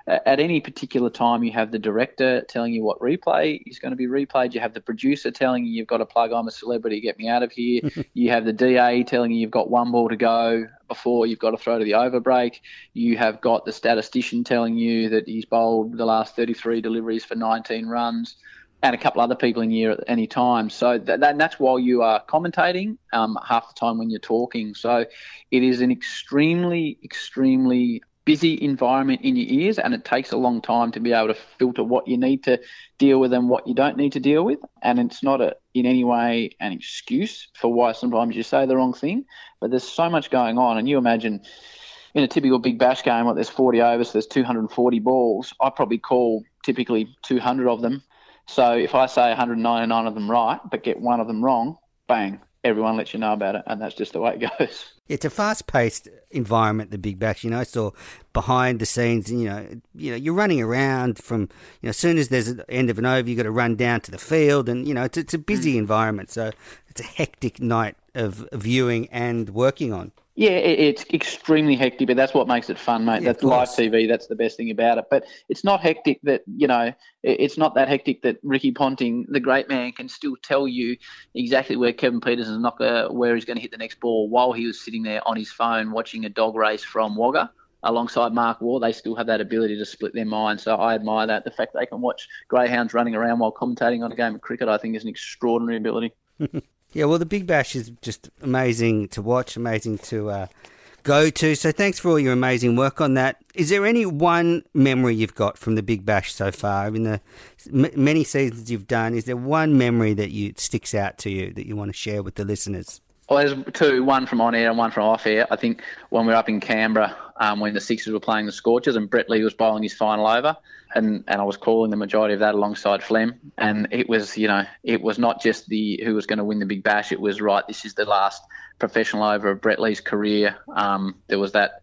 At any particular time, you have the director telling you what replay is going to be replayed. You have the producer telling you you've got to plug "I'm a celebrity, get me out of here." You have the DA telling you you've got one ball to go before you've got to throw to the over break. You have got the statistician telling you that he's bowled the last 33 deliveries for 19 runs, and a couple other people in here at any time. So that's while you are commentating, half the time when you're talking. So it is an extremely, extremely busy environment in your ears, and it takes a long time to be able to filter what you need to deal with and what you don't need to deal with. And it's not in any way an excuse for why sometimes you say the wrong thing, but there's so much going on. And you imagine in a typical Big Bash game, there's 40 overs, so there's 240 balls. I probably call typically 200 of them. So if I say 199 of them right, but get one of them wrong, bang, everyone lets you know about it, and that's just the way it goes. It's a fast-paced environment, the Big Bash. So behind the scenes, you know, you're running around from, as soon as there's the end of an over, you've got to run down to the field, and it's a busy environment. So it's a hectic night of viewing and working on. Yeah, it's extremely hectic, but that's what makes it fun, mate. Yeah, that's live TV. That's the best thing about it. But it's not hectic that, it's not that hectic that Ricky Ponting, the great man, can still tell you exactly where Kevin Pietersen is where he's going to hit the next ball while he was sitting there on his phone watching a dog race from Wagga alongside Mark Waugh. They still have that ability to split their minds. So I admire that. The fact they can watch greyhounds running around while commentating on a game of cricket, I think, is an extraordinary ability. Yeah, well, the Big Bash is just amazing to watch, amazing to go to. So thanks for all your amazing work on that. Is there any one memory you've got from the Big Bash so far? In the many seasons you've done, is there one memory that sticks out to you that you want to share with the listeners? Well, there's two, one from on-air and one from off-air. I think when we were up in Canberra, when the Sixers were playing the Scorchers and Brett Lee was bowling his final over, and I was calling the majority of that alongside Flem, and it was, it was not just who was going to win the Big Bash. It was, right, this is the last professional over of Brett Lee's career. There was that,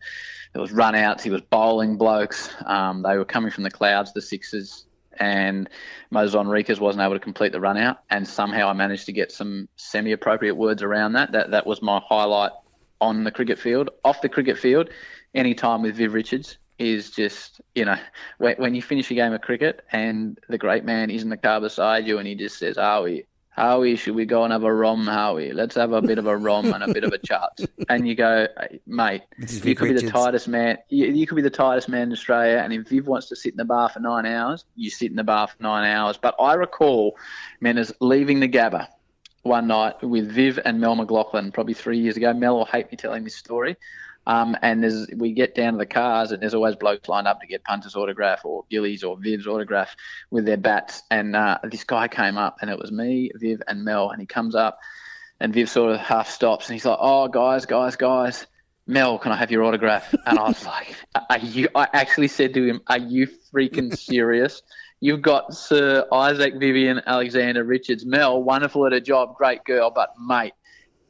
there was run-outs, he was bowling blokes. They were coming from the clouds, the Sixers, and Moises Henriques wasn't able to complete the run out, and somehow I managed to get some semi-appropriate words around that. That was my highlight on the cricket field. Off the cricket field, any time with Viv Richards is just, when you finish a game of cricket and the great man is in the car beside you and he just says, Howie, should we go and have a rom, Howie? Let's have a bit of a rom and a bit of a chat. And you go, hey, mate, you could be the tightest man. You could be the tightest man in Australia. And if Viv wants to sit in the bar for 9 hours, you sit in the bar for 9 hours. But I recall Menas leaving the Gabba one night with Viv and Mel McLaughlin, probably 3 years ago. Mel will hate me telling this story. And we get down to the cars, and there's always blokes lined up to get Punter's autograph or Gillies or Viv's autograph with their bats. And this guy came up, and it was me, Viv, and Mel. And he comes up, and Viv sort of half stops, and he's like, "Oh, guys, Mel, can I have your autograph?" And I was like, "Are you?" I actually said to him, "Are you freaking serious? You've got Sir Isaac Vivian Alexander Richards, Mel, wonderful at her job, great girl, but mate,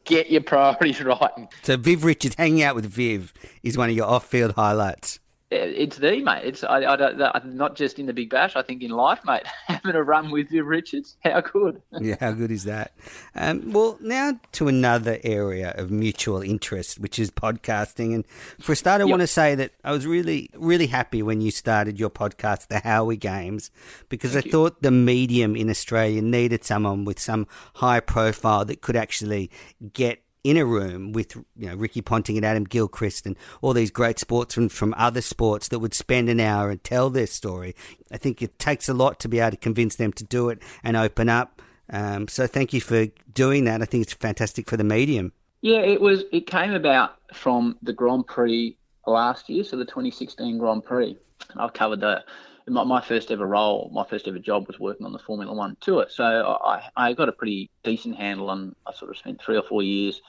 get your priorities right." So Viv Richards, hanging out with Viv is one of your off-field highlights. It's the, mate. It's not just in the Big Bash. I think in life, mate, having a run with Viv Richards, how good? Yeah, how good is that? Well, now to another area of mutual interest, which is podcasting. And for a start, I want to say that I was really, really happy when you started your podcast, The Howie Games, because I thought the medium in Australia needed someone with some high profile that could actually get in a room with Ricky Ponting and Adam Gilchrist and all these great sportsmen from other sports that would spend an hour and tell their story. I think it takes a lot to be able to convince them to do it and open up. So thank you for doing that. I think it's fantastic for the medium. Yeah, it came about from the Grand Prix last year, so the 2016 Grand Prix. I covered that. My first ever role, my first ever job was working on the Formula One tour. So I got a pretty decent handle on, I sort of spent 3 or 4 years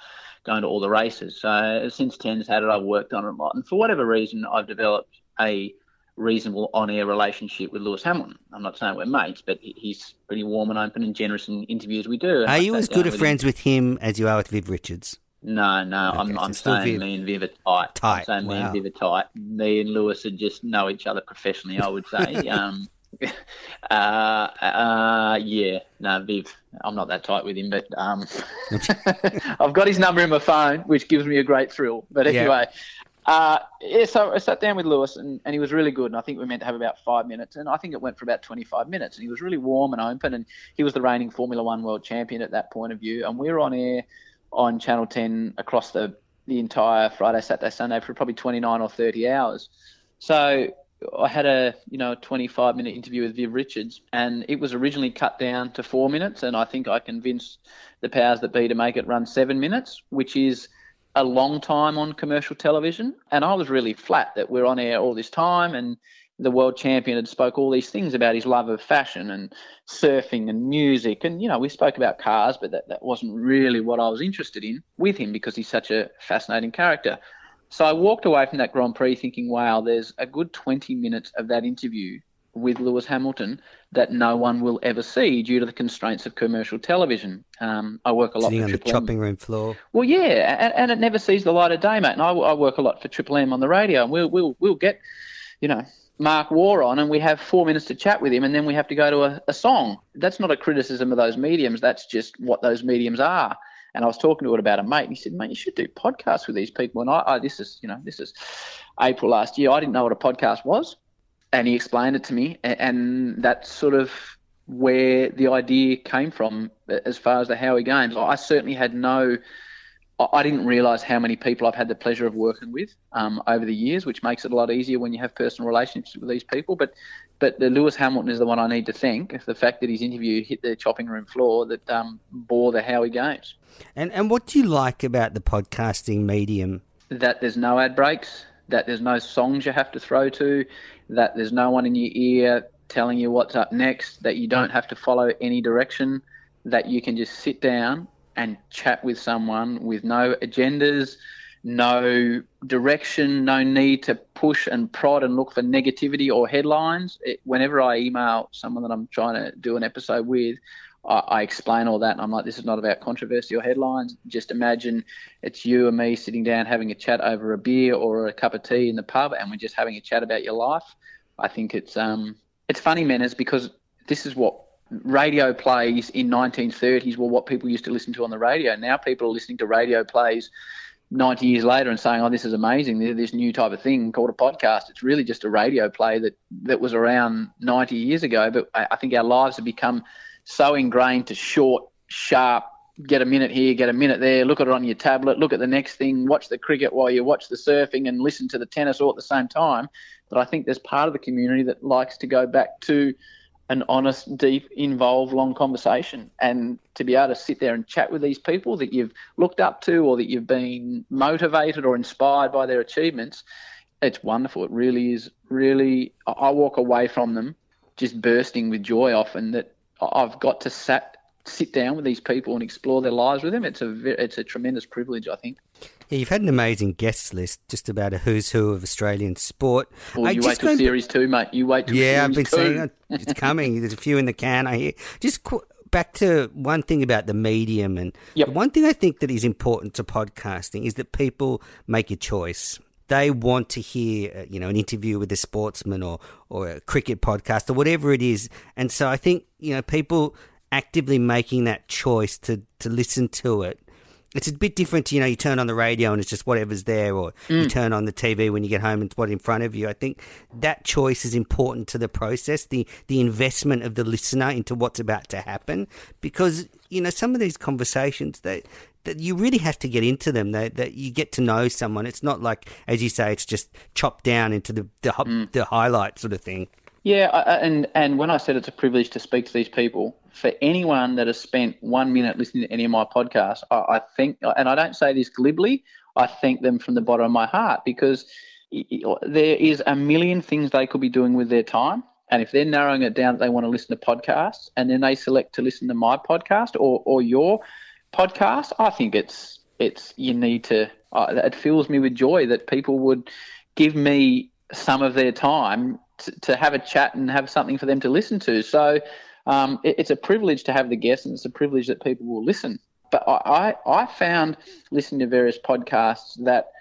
going to all the races. So since Ten's had it, I've worked on it a lot. And for whatever reason, I've developed a reasonable on-air relationship with Lewis Hamilton. I'm not saying we're mates, but he's pretty warm and open and generous in interviews we do. Are you as good of friends with him as you are with Viv Richards? No, okay, I'm saying me and Viv are tight. I'm saying me and Viv are tight. Me and Lewis would just know each other professionally, I would say. Viv, I'm not that tight with him, but I've got his number in my phone, which gives me a great thrill. But anyway... So I sat down with Lewis and he was really good, and I think we meant to have about 5 minutes, and I think it went for about 25 minutes, and he was really warm and open, and he was the reigning Formula One world champion at that point of view, and we were on air on Channel 10 across the entire Friday, Saturday, Sunday for probably 29 or 30 hours. So I had a 25-minute interview with Viv Richards, and it was originally cut down to 4 minutes, and I think I convinced the powers that be to make it run 7 minutes, which is a long time on commercial television. And I was really flat that we're on air all this time, and the world champion had spoke all these things about his love of fashion and surfing and music, and we spoke about cars, but that wasn't really what I was interested in with him, because he's such a fascinating character. So I walked away from that Grand Prix thinking, wow, there's a good 20 minutes of that interview with Lewis Hamilton that no one will ever see due to the constraints of commercial television. I work a lot for Triple M. Sitting on the chopping room floor. Well, yeah, and it never sees the light of day, mate. And I work a lot for Triple M on the radio, and we'll get, Mark Waugh on, and we have 4 minutes to chat with him, and then we have to go to a song. That's not a criticism of those mediums. That's just what those mediums are. And I was talking to it about a mate, and he said, mate, you should do podcasts with these people. And this is April last year. I didn't know what a podcast was. And he explained it to me, and that's sort of where the idea came from as far as the Howie Games. I certainly had I didn't realise how many people I've had the pleasure of working with over the years, which makes it a lot easier when you have personal relationships with these people. But the Lewis Hamilton is the one I need to thank. The fact that his interview hit the chopping room floor that bore the Howie Games. And what do you like about the podcasting medium? That there's no ad breaks, that there's no songs you have to throw to, that there's no one in your ear telling you what's up next, that you don't have to follow any direction, that you can just sit down and chat with someone with no agendas, no direction, no need to push and prod and look for negativity or headlines. Whenever I email someone that I'm trying to do an episode with, I explain all that, and I'm like, this is not about controversy or headlines. Just imagine it's you and me sitting down having a chat over a beer or a cup of tea in the pub, and we're just having a chat about your life. I think it's funny, manners, because this is what radio plays in 1930s were what people used to listen to on the radio. Now people are listening to radio plays 90 years later and saying, oh, this is amazing, this new type of thing called a podcast. It's really just a radio play that was around 90 years ago, but I think our lives have become so ingrained to short, sharp, get a minute here, get a minute there, look at it on your tablet, look at the next thing, watch the cricket while you watch the surfing and listen to the tennis all at the same time, that I think there's part of the community that likes to go back to an honest, deep, involved, long conversation. And to be able to sit there and chat with these people that you've looked up to or that you've been motivated or inspired by their achievements, it's wonderful. It really is. Really, I walk away from them just bursting with joy often that I've got to sit down with these people and explore their lives with them. It's a tremendous privilege, I think. Yeah, you've had an amazing guest list, just about a who's who of Australian sport. Well, you wait till Series 2, mate. You wait till Series 2. Yeah, I've been seeing it's coming. There's a few in the can, I hear. Just back to one thing about the medium, and the one thing I think that is important to podcasting is that people make a choice. They want to hear, an interview with a sportsman or a cricket podcast or whatever it is. And so I think, people actively making that choice to listen to it. It's a bit different to, you turn on the radio and it's just whatever's there, or you turn on the TV when you get home and it's what's in front of you. I think that choice is important to the process, the investment of the listener into what's about to happen, because, some of these conversations that you really have to get into them, that you get to know someone. It's not like, as you say, it's just chopped down into the highlight sort of thing. Yeah, and when I said it's a privilege to speak to these people, for anyone that has spent 1 minute listening to any of my podcasts, I think, and I don't say this glibly, I thank them from the bottom of my heart, because there is a million things they could be doing with their time. And if they're narrowing it down, they want to listen to podcasts, and then they select to listen to my podcast or your podcast, I think it's you need to, it fills me with joy that people would give me some of their time to have a chat and have something for them to listen to. So it's a privilege to have the guests, and it's a privilege that people will listen. But I found listening to various podcasts that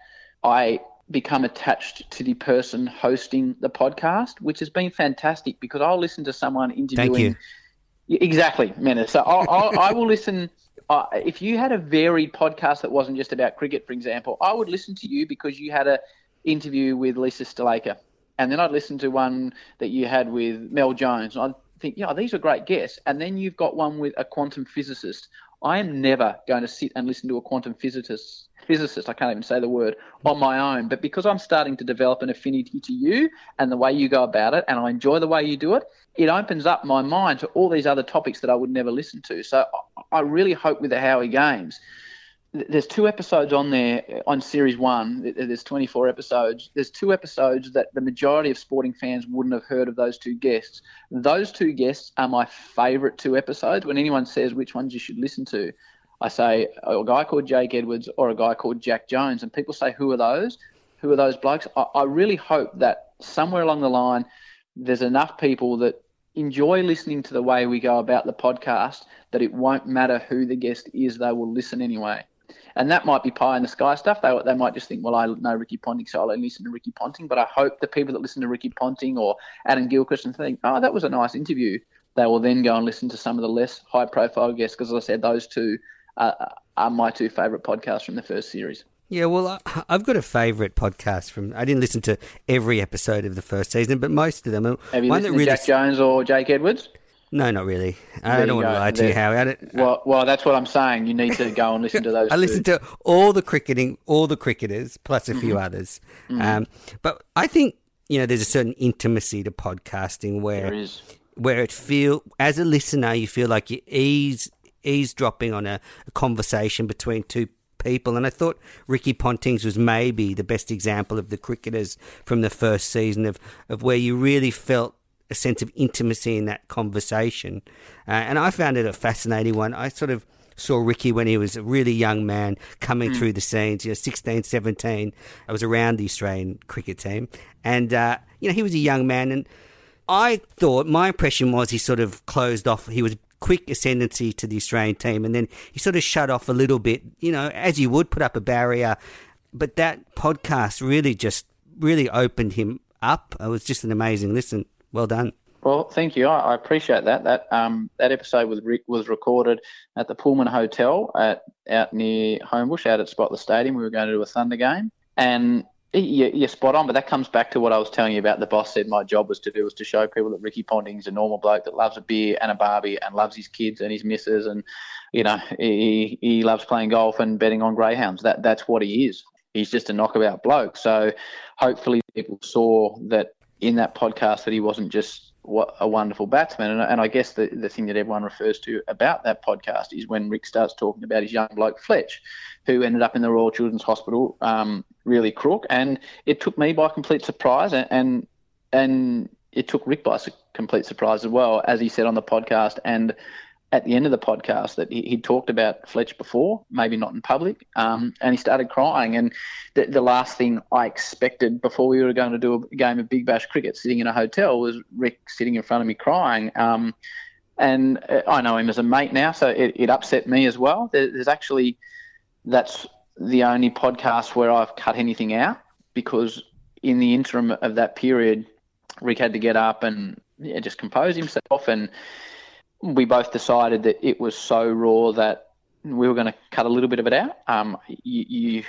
I become attached to the person hosting the podcast, which has been fantastic because I'll listen to someone interviewing. Thank you. Exactly, Menace. So I will listen. If you had a varied podcast that wasn't just about cricket, for example, I would listen to you because you had an interview with Lisa Sthalekar. And then I'd listen to one that you had with Mel Jones. And I'd think, yeah, these are great guests. And then you've got one with a quantum physicist. I am never going to sit and listen to a quantum physicist, I can't even say the word, on my own. But because I'm starting to develop an affinity to you and the way you go about it, and I enjoy the way you do it, it opens up my mind to all these other topics that I would never listen to. So I really hope with the Howie Games, there's 2 episodes on there on Series 1. There's 24 episodes. There's 2 episodes that the majority of sporting fans wouldn't have heard of those 2 guests. Those 2 guests are my favourite 2 episodes. When anyone says which ones you should listen to, I say a guy called Jake Edwards or a guy called Jack Jones. And people say, who are those? Who are those blokes? I really hope that somewhere along the line there's enough people that enjoy listening to the way we go about the podcast that it won't matter who the guest is, they will listen anyway. And that might be pie-in-the-sky stuff. They might just think, well, I know Ricky Ponting, so I'll only listen to Ricky Ponting. But I hope the people that listen to Ricky Ponting or Adam Gilchrist and think, oh, that was a nice interview, they will then go and listen to some of the less high-profile guests because, as I said, those 2 are my 2 favourite podcasts from the first series. Yeah, well, I've got a favourite podcast from – I didn't listen to every episode of the first season, but most of them. Have you listened to really Jack Jones or Jake Edwards? No, not really. I don't want to lie to you, Howie. Well, that's what I'm saying. You need to go and listen to those. I listened to all the cricketers, plus a few others. Mm-hmm. But I think, you know, there's a certain intimacy to podcasting where it feel as a listener, you feel like you're eavesdropping on a conversation between 2 people. And I thought Ricky Ponting's was maybe the best example of the cricketers from the first season of where you really felt a sense of intimacy in that conversation, and I found it a fascinating one. I sort of saw Ricky when he was a really young man coming through the scenes, you know, 16, 17. I was around the Australian cricket team, and you know, he was a young man, and I thought my impression was he sort of closed off. He was quick ascendancy to the Australian team, and then he sort of shut off a little bit, you know, as you would, put up a barrier. But that podcast really opened him up. It was just an amazing listen. Well done. Well, thank you. I appreciate that. That episode with Rick was recorded at the Pullman Hotel out near Homebush, out at Spotless Stadium. We were going to do a Thunder game. And you're spot on, but that comes back to what I was telling you about. The boss said my job was to show people that Ricky Ponting's a normal bloke that loves a beer and a barbie and loves his kids and his missus and, you know, he loves playing golf and betting on greyhounds. That's what he is. He's just a knockabout bloke. So hopefully people saw that in that podcast that he wasn't just a wonderful batsman. And I guess the thing that everyone refers to about that podcast is when Rick starts talking about his young bloke Fletch, who ended up in the Royal Children's Hospital, really crook. And it took me by complete surprise and it took Rick by complete surprise as well, as he said on the podcast. And at the end of the podcast that he talked about Fletch before, maybe not in public, and he started crying. And the last thing I expected before we were going to do a game of Big Bash cricket sitting in a hotel was Rick sitting in front of me crying. And I know him as a mate now, so it upset me as well. There's actually – that's the only podcast where I've cut anything out because in the interim of that period, Rick had to get up and just compose himself and – we both decided that it was so raw that we were going to cut a little bit of it out,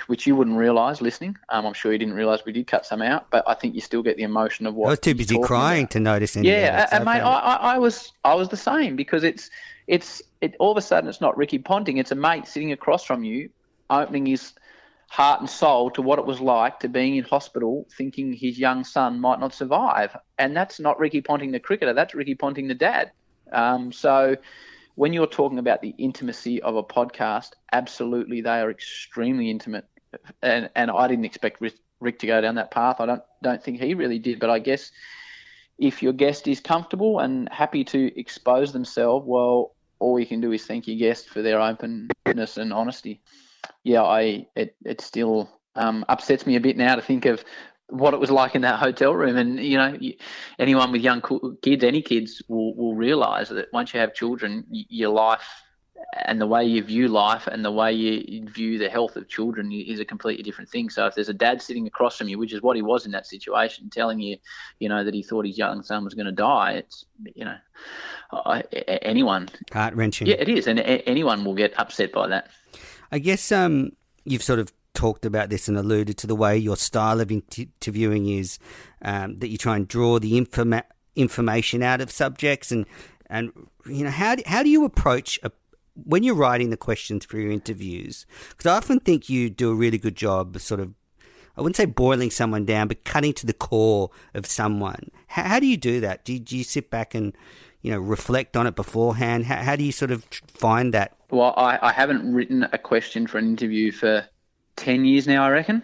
which you wouldn't realise listening. I'm sure you didn't realise we did cut some out, but I think you still get the emotion of what I was too busy crying about to notice. Yeah, and mate, I was the same because it's all of a sudden it's not Ricky Ponting, it's a mate sitting across from you, opening his heart and soul to what it was like to being in hospital, thinking his young son might not survive, and that's not Ricky Ponting the cricketer, that's Ricky Ponting the dad. So when you're talking about the intimacy of a podcast, absolutely they are extremely intimate. And I didn't expect Rick to go down that path. I don't think he really did. But I guess if your guest is comfortable and happy to expose themselves, well, all you can do is thank your guest for their openness and honesty. Yeah, it still upsets me a bit now to think of what it was like in that hotel room. And, you know, anyone with young kids, any kids will realise that once you have children, your life and the way you view life and the way you view the health of children is a completely different thing. So if there's a dad sitting across from you, which is what he was in that situation, telling you, you know, that he thought his young son was going to die, it's, you know, anyone. Heart-wrenching. Yeah, it is. And anyone will get upset by that. I guess you've sort of talked about this and alluded to the way your style of interviewing is that you try and draw the information out of subjects and you know, how do you approach when you're writing the questions for your interviews? Because I often think you do a really good job of sort of, I wouldn't say boiling someone down, but cutting to the core of someone. How do you do that? Do you sit back and, you know, reflect on it beforehand? How do you sort of find that? Well, I haven't written a question for an interview for 10 years now, I reckon,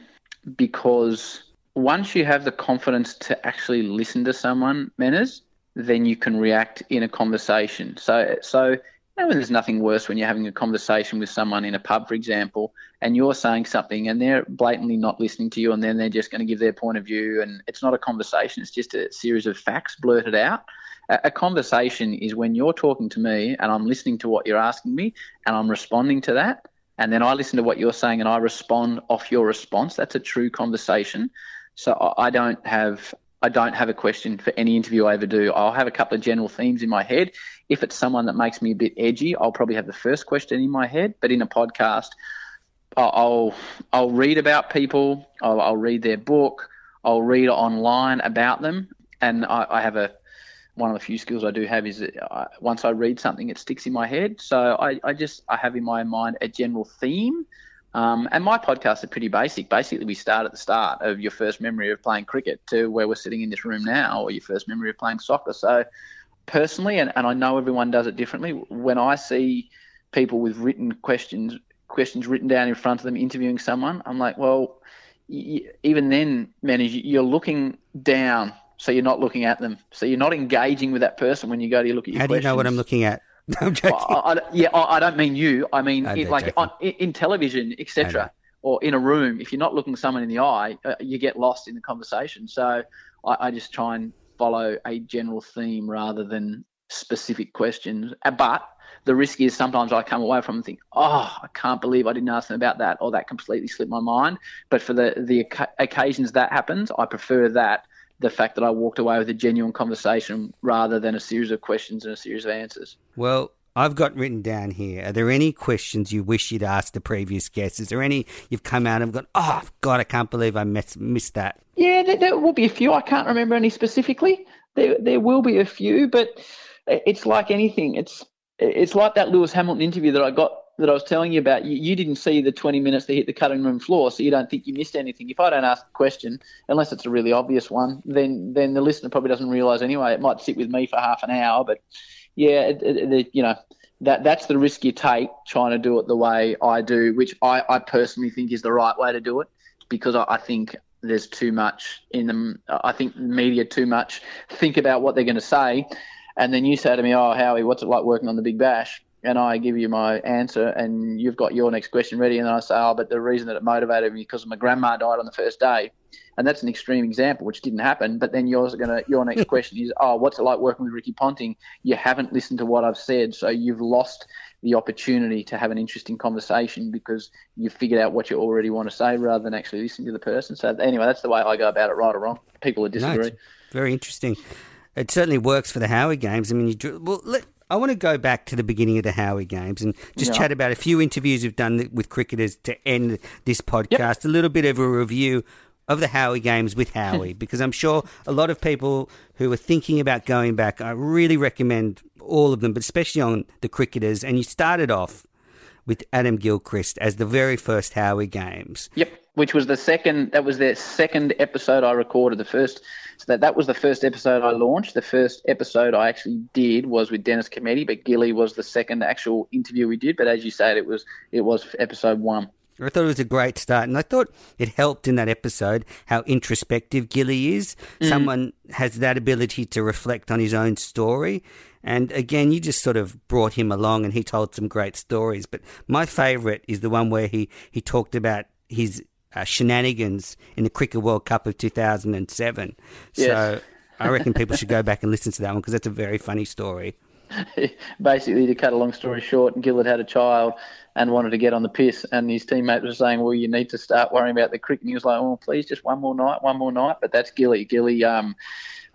because once you have the confidence to actually listen to someone, Manners, then you can react in a conversation. So you know, there's nothing worse when you're having a conversation with someone in a pub, for example, and you're saying something and they're blatantly not listening to you, and then they're just going to give their point of view, and it's not a conversation, it's just a series of facts blurted out. A conversation is when you're talking to me and I'm listening to what you're asking me and I'm responding to that. And then I listen to what you're saying and I respond off your response. That's a true conversation. So I don't have a question for any interview I ever do. I'll have a couple of general themes in my head. If it's someone that makes me a bit edgy, I'll probably have the first question in my head. But in a podcast, I'll read about people. I'll read their book. I'll read online about them. And I have one of the few skills I do have is that once I read something, it sticks in my head. So I have in my mind a general theme. And my podcasts are pretty basic. Basically, we start at the start of your first memory of playing cricket to where we're sitting in this room now, or your first memory of playing soccer. So personally, and I know everyone does it differently, when I see people with written questions written down in front of them interviewing someone, I'm like, well, even then, man, you're looking down. So you're not looking at them. So you're not engaging with that person when you go to look at your questions. How do you know what I'm looking at? I'm joking. I don't mean you. I mean, in television, etc., or in a room, if you're not looking someone in the eye, you get lost in the conversation. So I just try and follow a general theme rather than specific questions. But the risk is sometimes I come away from and think, oh, I can't believe I didn't ask them about that, or that completely slipped my mind. But for the occasions that happens, I prefer that. The fact that I walked away with a genuine conversation rather than a series of questions and a series of answers. Well, I've got written down here, are there any questions you wish you'd asked the previous guest? Is there any you've come out and gone, oh, God, I can't believe I missed that? Yeah, there will be a few. I can't remember any specifically. There will be a few, but it's like anything. It's like that Lewis Hamilton interview that I got that I was telling you about. You didn't see the 20 minutes they hit the cutting room floor, so you don't think you missed anything. If I don't ask the question, unless it's a really obvious one, then the listener probably doesn't realise anyway. It might sit with me for half an hour, but yeah, you know, that's the risk you take trying to do it the way I do, which I personally think is the right way to do it, because I think there's too much in them. I think media too much think about what they're going to say, and then you say to me, oh, Howie, what's it like working on the Big Bash? And I give you my answer and you've got your next question ready, and then I say, oh, but the reason that it motivated me because my grandma died on the first day. And that's an extreme example, which didn't happen, but then your next question is, oh, what's it like working with Ricky Ponting? You haven't listened to what I've said, so you've lost the opportunity to have an interesting conversation because you've figured out what you already want to say rather than actually listening to the person. So anyway, that's the way I go about it, right or wrong. People would disagree. No, it's very interesting. It certainly works for the Howie Games. I mean, I want to go back to the beginning of the Howie Games and just chat about a few interviews you've done with cricketers to end this podcast, a little bit of a review of the Howie Games with Howie, because I'm sure a lot of people who are thinking about going back, I really recommend all of them, but especially on the cricketers. And you started off with Adam Gilchrist as the very first Howie Games. Yep. Which was their second episode I recorded. That was the first episode I launched. The first episode I actually did was with Dennis Cometti, but Gilly was the second actual interview we did. But as you said, it was episode one. I thought it was a great start, and I thought it helped in that episode how introspective Gilly is. Mm. Someone has that ability to reflect on his own story. And again, you just sort of brought him along and he told some great stories. But my favourite is the one where he talked about his shenanigans in the Cricket World Cup of 2007. Yes. So I reckon people should go back and listen to that one because that's a very funny story. Basically, to cut a long story short, Gillard had a child and wanted to get on the piss, and his teammates were saying, well, you need to start worrying about the cricket. And he was like, oh, please, just one more night. But that's Gilly. Gilly, a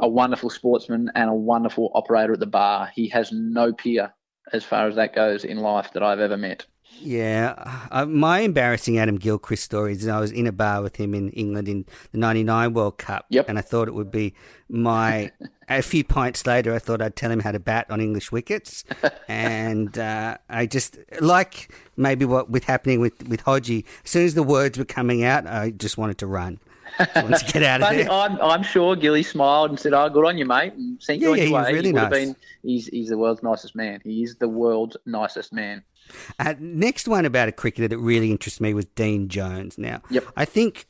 wonderful sportsman and a wonderful operator at the bar. He has no peer as far as that goes in life that I've ever met. Yeah. My embarrassing Adam Gilchrist story is I was in a bar with him in England in the 99 World Cup. Yep. And I thought it would be my... A few pints later, I thought I'd tell him how to bat on English wickets. And I just, like maybe what was happening with Hodgie, as soon as the words were coming out, I just wanted to run. I wanted to get out of there. I'm sure Gilly smiled and said, oh, good on you, mate, and sent you on your way. Really nice. He's the world's nicest man. He is the world's nicest man. Next one about a cricketer that really interests me was Dean Jones. Now, yep. I think...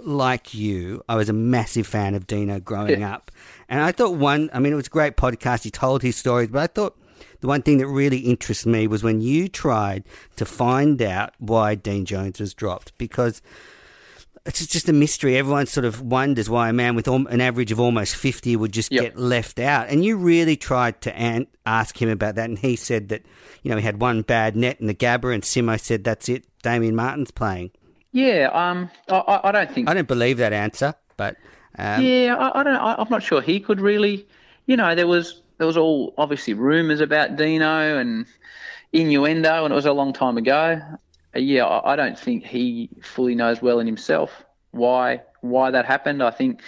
like you, I was a massive fan of Dino growing up. And I thought it was a great podcast. He told his stories, but I thought the one thing that really interests me was when you tried to find out why Dean Jones was dropped, because it's just a mystery. Everyone sort of wonders why a man with an average of almost 50 would just get left out. And you really tried to ask him about that. And he said that, he had one bad net in the Gabba, and Simo said, that's it, Damien Martin's playing. Yeah, I don't think... I don't believe that answer, but... I'm not sure he could really... There was all, obviously, rumours about Dino and innuendo, and it was a long time ago. Yeah, I don't think he fully knows well in himself why that happened. I think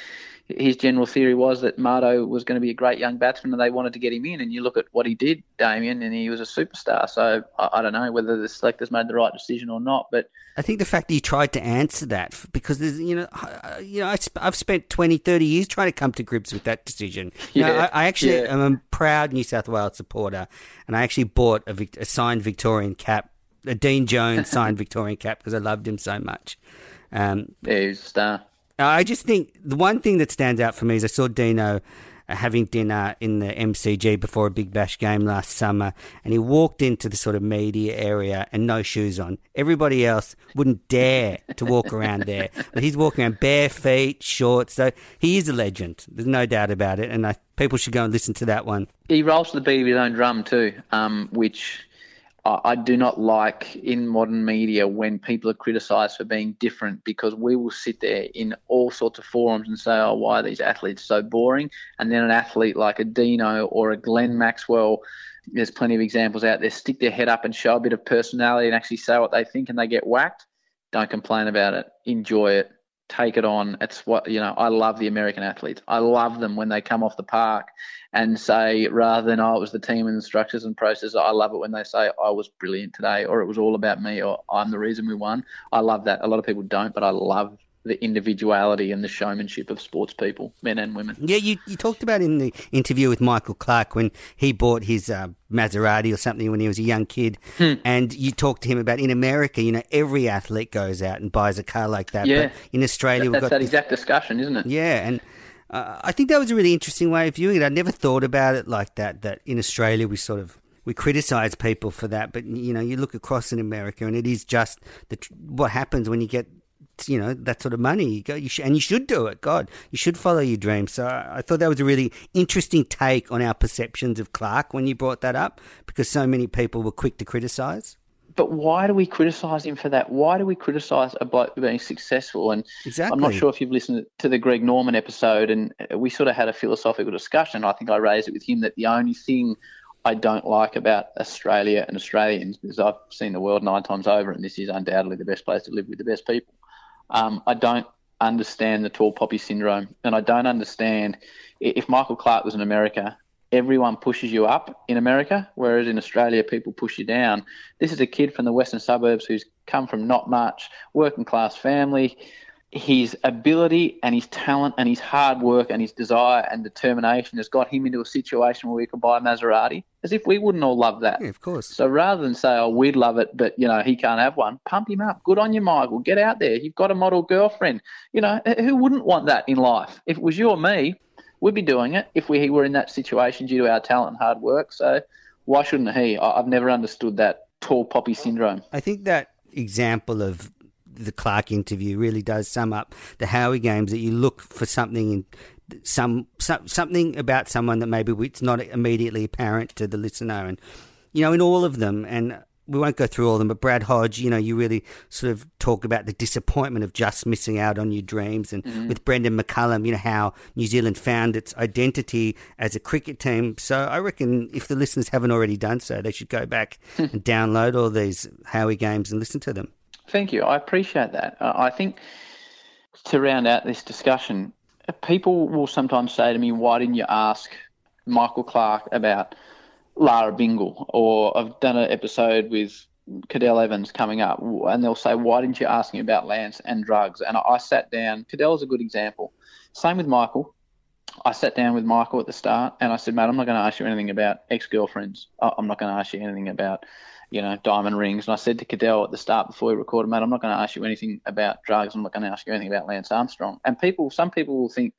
his general theory was that Mardo was going to be a great young batsman and they wanted to get him in, and you look at what he did, Damien, and he was a superstar. So I don't know whether the selectors made the right decision or not, but... I think the fact that you tried to answer that, because there's, I've spent 20, 30 years trying to come to grips with that decision. Yeah, I actually am a proud New South Wales supporter, and I actually bought a signed Victorian cap, a Dean Jones signed Victorian cap, because I loved him so much. He was a star. I just think the one thing that stands out for me is I saw Dino having dinner in the MCG before a Big Bash game last summer, and he walked into the sort of media area and no shoes on. Everybody else wouldn't dare to walk around there, but he's walking around bare feet, shorts. So he is a legend. There's no doubt about it, and people should go and listen to that one. He rolls to the beat of his own drum too, which I do not like in modern media when people are criticised for being different, because we will sit there in all sorts of forums and say, oh, why are these athletes so boring? And then an athlete like a Dino or a Glenn Maxwell, there's plenty of examples out there, stick their head up and show a bit of personality and actually say what they think, and they get whacked. Don't complain about it. Enjoy it. Take it on. It's what, I love the American athletes. I love them when they come off the park and say, rather than, oh, it was the team and the structures and process, I love it when they say, I was brilliant today, or it was all about me, or I'm the reason we won. I love that. A lot of people don't, but I love the individuality and the showmanship of sports people, men and women. Yeah, you talked about in the interview with Michael Clarke when he bought his Maserati or something when he was a young kid, and you talked to him about in America, every athlete goes out and buys a car like that. Yeah. But in Australia... That's that exact discussion, isn't it? Yeah, and... I think that was a really interesting way of viewing it. I never thought about it like that in Australia we criticise people for that. But, you look across in America and it is just what happens when you get, that sort of money. You go, and you should do it. God, you should follow your dreams. So I thought that was a really interesting take on our perceptions of Clarke when you brought that up, because so many people were quick to criticise. But why do we criticise him for that? Why do we criticise a bloke for being successful? And exactly. I'm not sure if you've listened to the Greg Norman episode, and we sort of had a philosophical discussion. I think I raised it with him that the only thing I don't like about Australia and Australians, because I've seen the world 9 times over and this is undoubtedly the best place to live with the best people, I don't understand the tall poppy syndrome. And I don't understand if Michael Clarke was in America, everyone pushes you up in America, whereas in Australia, people push you down. This is a kid from the western suburbs who's come from not much, working class family. His ability and his talent and his hard work and his desire and determination has got him into a situation where we could buy a Maserati, as if we wouldn't all love that. Yeah, of course. So rather than say, oh, we'd love it, but, he can't have one, pump him up. Good on you, Michael. Get out there. You've got a model girlfriend. Who wouldn't want that in life? If it was you or me, we'd be doing it if we were in that situation due to our talent and hard work. So why shouldn't he? I've never understood that tall poppy syndrome. I think that example of the Clarke interview really does sum up the Howie Games, that you look for something in something about someone that maybe it's not immediately apparent to the listener. And, you know, in all of them, and we won't go through all of them, but Brad Hodge, you know, you really sort of talk about the disappointment of just missing out on your dreams. And with Brendan McCullum, you know, how New Zealand found its identity as a cricket team. So I reckon if the listeners haven't already done so, they should go back and download all these Howie Games and listen to them. Thank you. I appreciate that. I think to round out this discussion, people will sometimes say to me, why didn't you ask Michael Clarke about Lara Bingle? Or I've done an episode with Cadel Evans coming up, and they'll say, why didn't you ask him about Lance and drugs? And I sat down. Cadel's a good example. Same with Michael. I sat down with Michael at the start and I said, mate, I'm not going to ask you anything about ex-girlfriends. I'm not going to ask you anything about, you know, diamond rings. And I said to Cadel at the start before we recorded, mate, I'm not going to ask you anything about drugs. I'm not going to ask you anything about Lance Armstrong. And some people will think,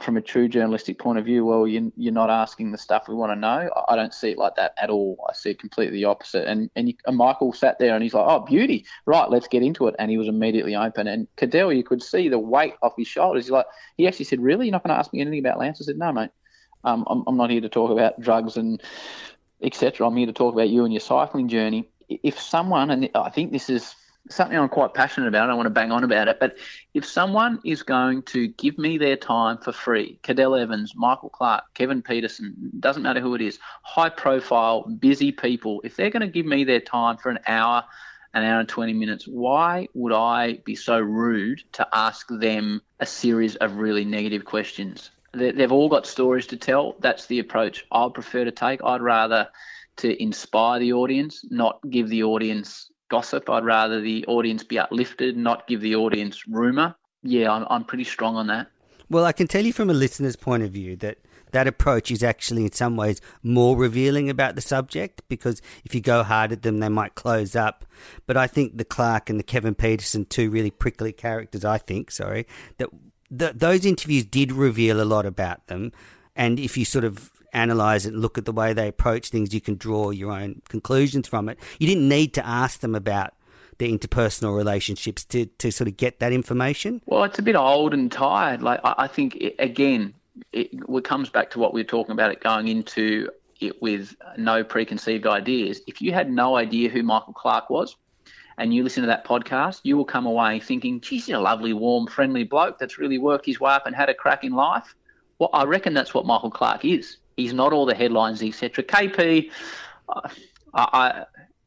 from a true journalistic point of view, well, you're not asking the stuff we want to know. I don't see it like that at all. I see it completely the opposite. And Michael sat there and he's like, oh, beauty. Right, let's get into it. And he was immediately open. And Cadel, you could see the weight off his shoulders. He's like, he actually said, really? You're not going to ask me anything about Lance? I said, no, mate. I'm not here to talk about drugs and et cetera. I'm here to talk about you and your cycling journey. If someone, and I think this is something I'm quite passionate about, I don't want to bang on about it, but if someone is going to give me their time for free, Cadel Evans, Michael Clarke, Kevin Pietersen, doesn't matter who it is, high-profile, busy people, if they're going to give me their time for an hour and 20 minutes, why would I be so rude to ask them a series of really negative questions? They've all got stories to tell. That's the approach I prefer to take. I'd rather to inspire the audience, not give the audience gossip. I'd rather the audience be uplifted, not give the audience rumour. Yeah, I'm pretty strong on that. Well, I can tell you from a listener's point of view that that approach is actually in some ways more revealing about the subject, because if you go hard at them, they might close up. But I think the Clarke and the Kevin Pietersen, two really prickly characters, those interviews did reveal a lot about them. And if you sort of analyse it and look at the way they approach things, you can draw your own conclusions from it. You didn't need to ask them about their interpersonal relationships to sort of get that information. Well, it's a bit old and tired. Like I think, it comes back to what we were talking about, it going into it with no preconceived ideas. If you had no idea who Michael Clarke was and you listen to that podcast, you will come away thinking, geez, he's a lovely, warm, friendly bloke that's really worked his way up and had a crack in life. Well, I reckon that's what Michael Clarke is. He's not all the headlines, etc. KP, I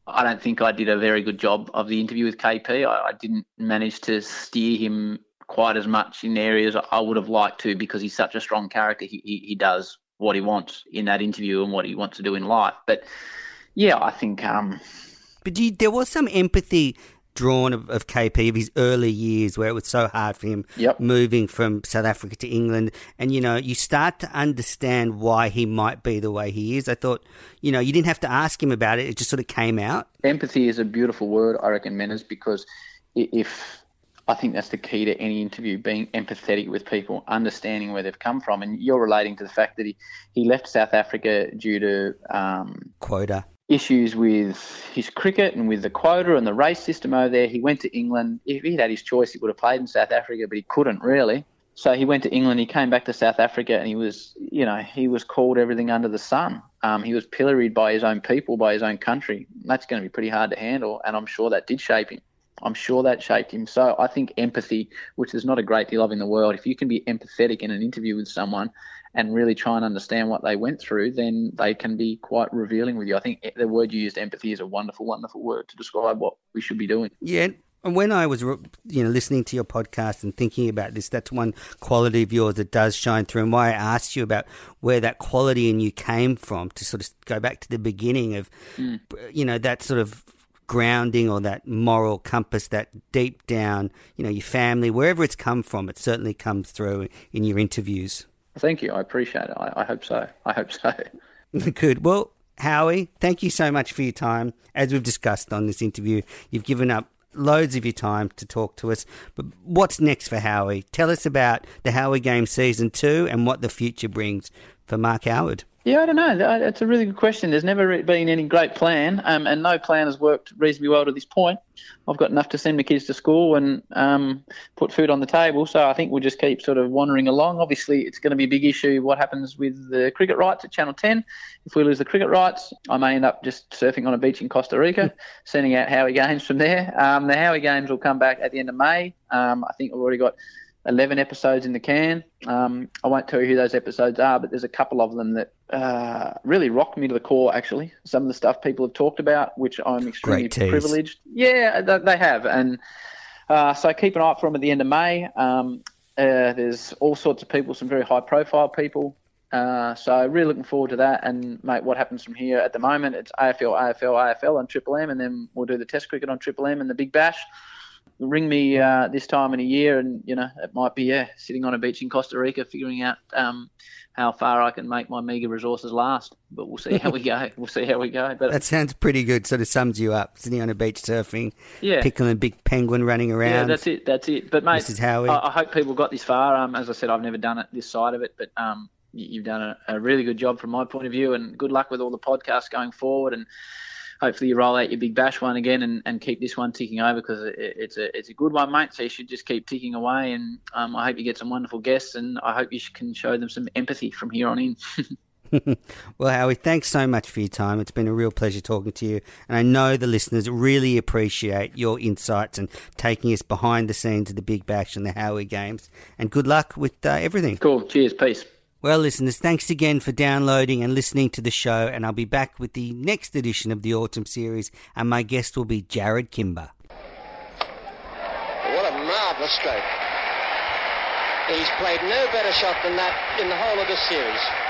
don't think I did a very good job of the interview with KP. I didn't manage to steer him quite as much in areas I would have liked to, because he's such a strong character. He does what he wants in that interview and what he wants to do in life. But, yeah, I think... there was some empathy drawn of KP, of his early years, where it was so hard for him moving from South Africa to England. And, you know, you start to understand why he might be the way he is. I thought, you know, you didn't have to ask him about it. It just sort of came out. Empathy is a beautiful word, I reckon, Menas, because I think that's the key to any interview, being empathetic with people, understanding where they've come from. And you're relating to the fact that he left South Africa due to... quota. Issues with his cricket and with the quota and the race system over there. He went to England. If he'd had his choice, he would have played in South Africa, but he couldn't really. So he went to England. He came back to South Africa and he was called everything under the sun. He was pilloried by his own people, by his own country. That's going to be pretty hard to handle, and I'm sure that did shape him. I'm sure that shaped him. So I think empathy, which there's not a great deal of in the world, if you can be empathetic in an interview with someone and really try and understand what they went through, then they can be quite revealing with you. I think the word you used, empathy, is a wonderful, wonderful word to describe what we should be doing. Yeah. And when I was, listening to your podcast and thinking about this, that's one quality of yours that does shine through, and why I asked you about where that quality in you came from, to sort of go back to the beginning of, that sort of grounding or that moral compass, that deep down, your family, wherever it's come from, it certainly comes through in your interviews. Thank you. I appreciate it. I hope so. Good. Well, Howie, thank you so much for your time. As we've discussed on this interview, you've given up loads of your time to talk to us. But what's next for Howie? Tell us about the Howie Game Season 2 and what the future brings for Mark Howard. Yeah, I don't know. That's a really good question. There's never been any great plan, and no plan has worked reasonably well to this point. I've got enough to send my kids to school and put food on the table, so I think we'll just keep sort of wandering along. Obviously, it's going to be a big issue what happens with the cricket rights at Channel 10. If we lose the cricket rights, I may end up just surfing on a beach in Costa Rica, sending out Howie Games from there. The Howie Games will come back at the end of May. I think we've already got 11 episodes in the can. I won't tell you who those episodes are, but there's a couple of them that really rocked me to the core, actually. Some of the stuff people have talked about, which I'm extremely privileged. Yeah, they have. And so keep an eye out for them at the end of May. There's all sorts of people, some very high-profile people. So really looking forward to that. And, mate, what happens from here at the moment, it's AFL, AFL, AFL on Triple M, and then we'll do the Test cricket on Triple M and the Big Bash. Ring me this time in a year and, you know, it might be, sitting on a beach in Costa Rica figuring out how far I can make my meagre resources last. But we'll see how we go. We'll see how we go. But that sounds pretty good. Sort of sums you up. Sitting on a beach surfing, pickling a big penguin running around. Yeah, that's it. That's it. But, mate, I hope people got this far. As I said, I've never done it, this side of it, but you've done a really good job from my point of view, and good luck with all the podcasts going forward, and hopefully you roll out your Big Bash one again and keep this one ticking over, because it's a good one, mate. So you should just keep ticking away, and I hope you get some wonderful guests, and I hope you can show them some empathy from here on in. Well, Howie, thanks so much for your time. It's been a real pleasure talking to you, and I know the listeners really appreciate your insights and taking us behind the scenes of the Big Bash and the Howie Games, and good luck with everything. Cool. Cheers. Peace. Well, listeners, thanks again for downloading and listening to the show, and I'll be back with the next edition of the Autumn Series, and my guest will be Jared Kimber. What a marvellous stroke. He's played no better shot than that in the whole of this series.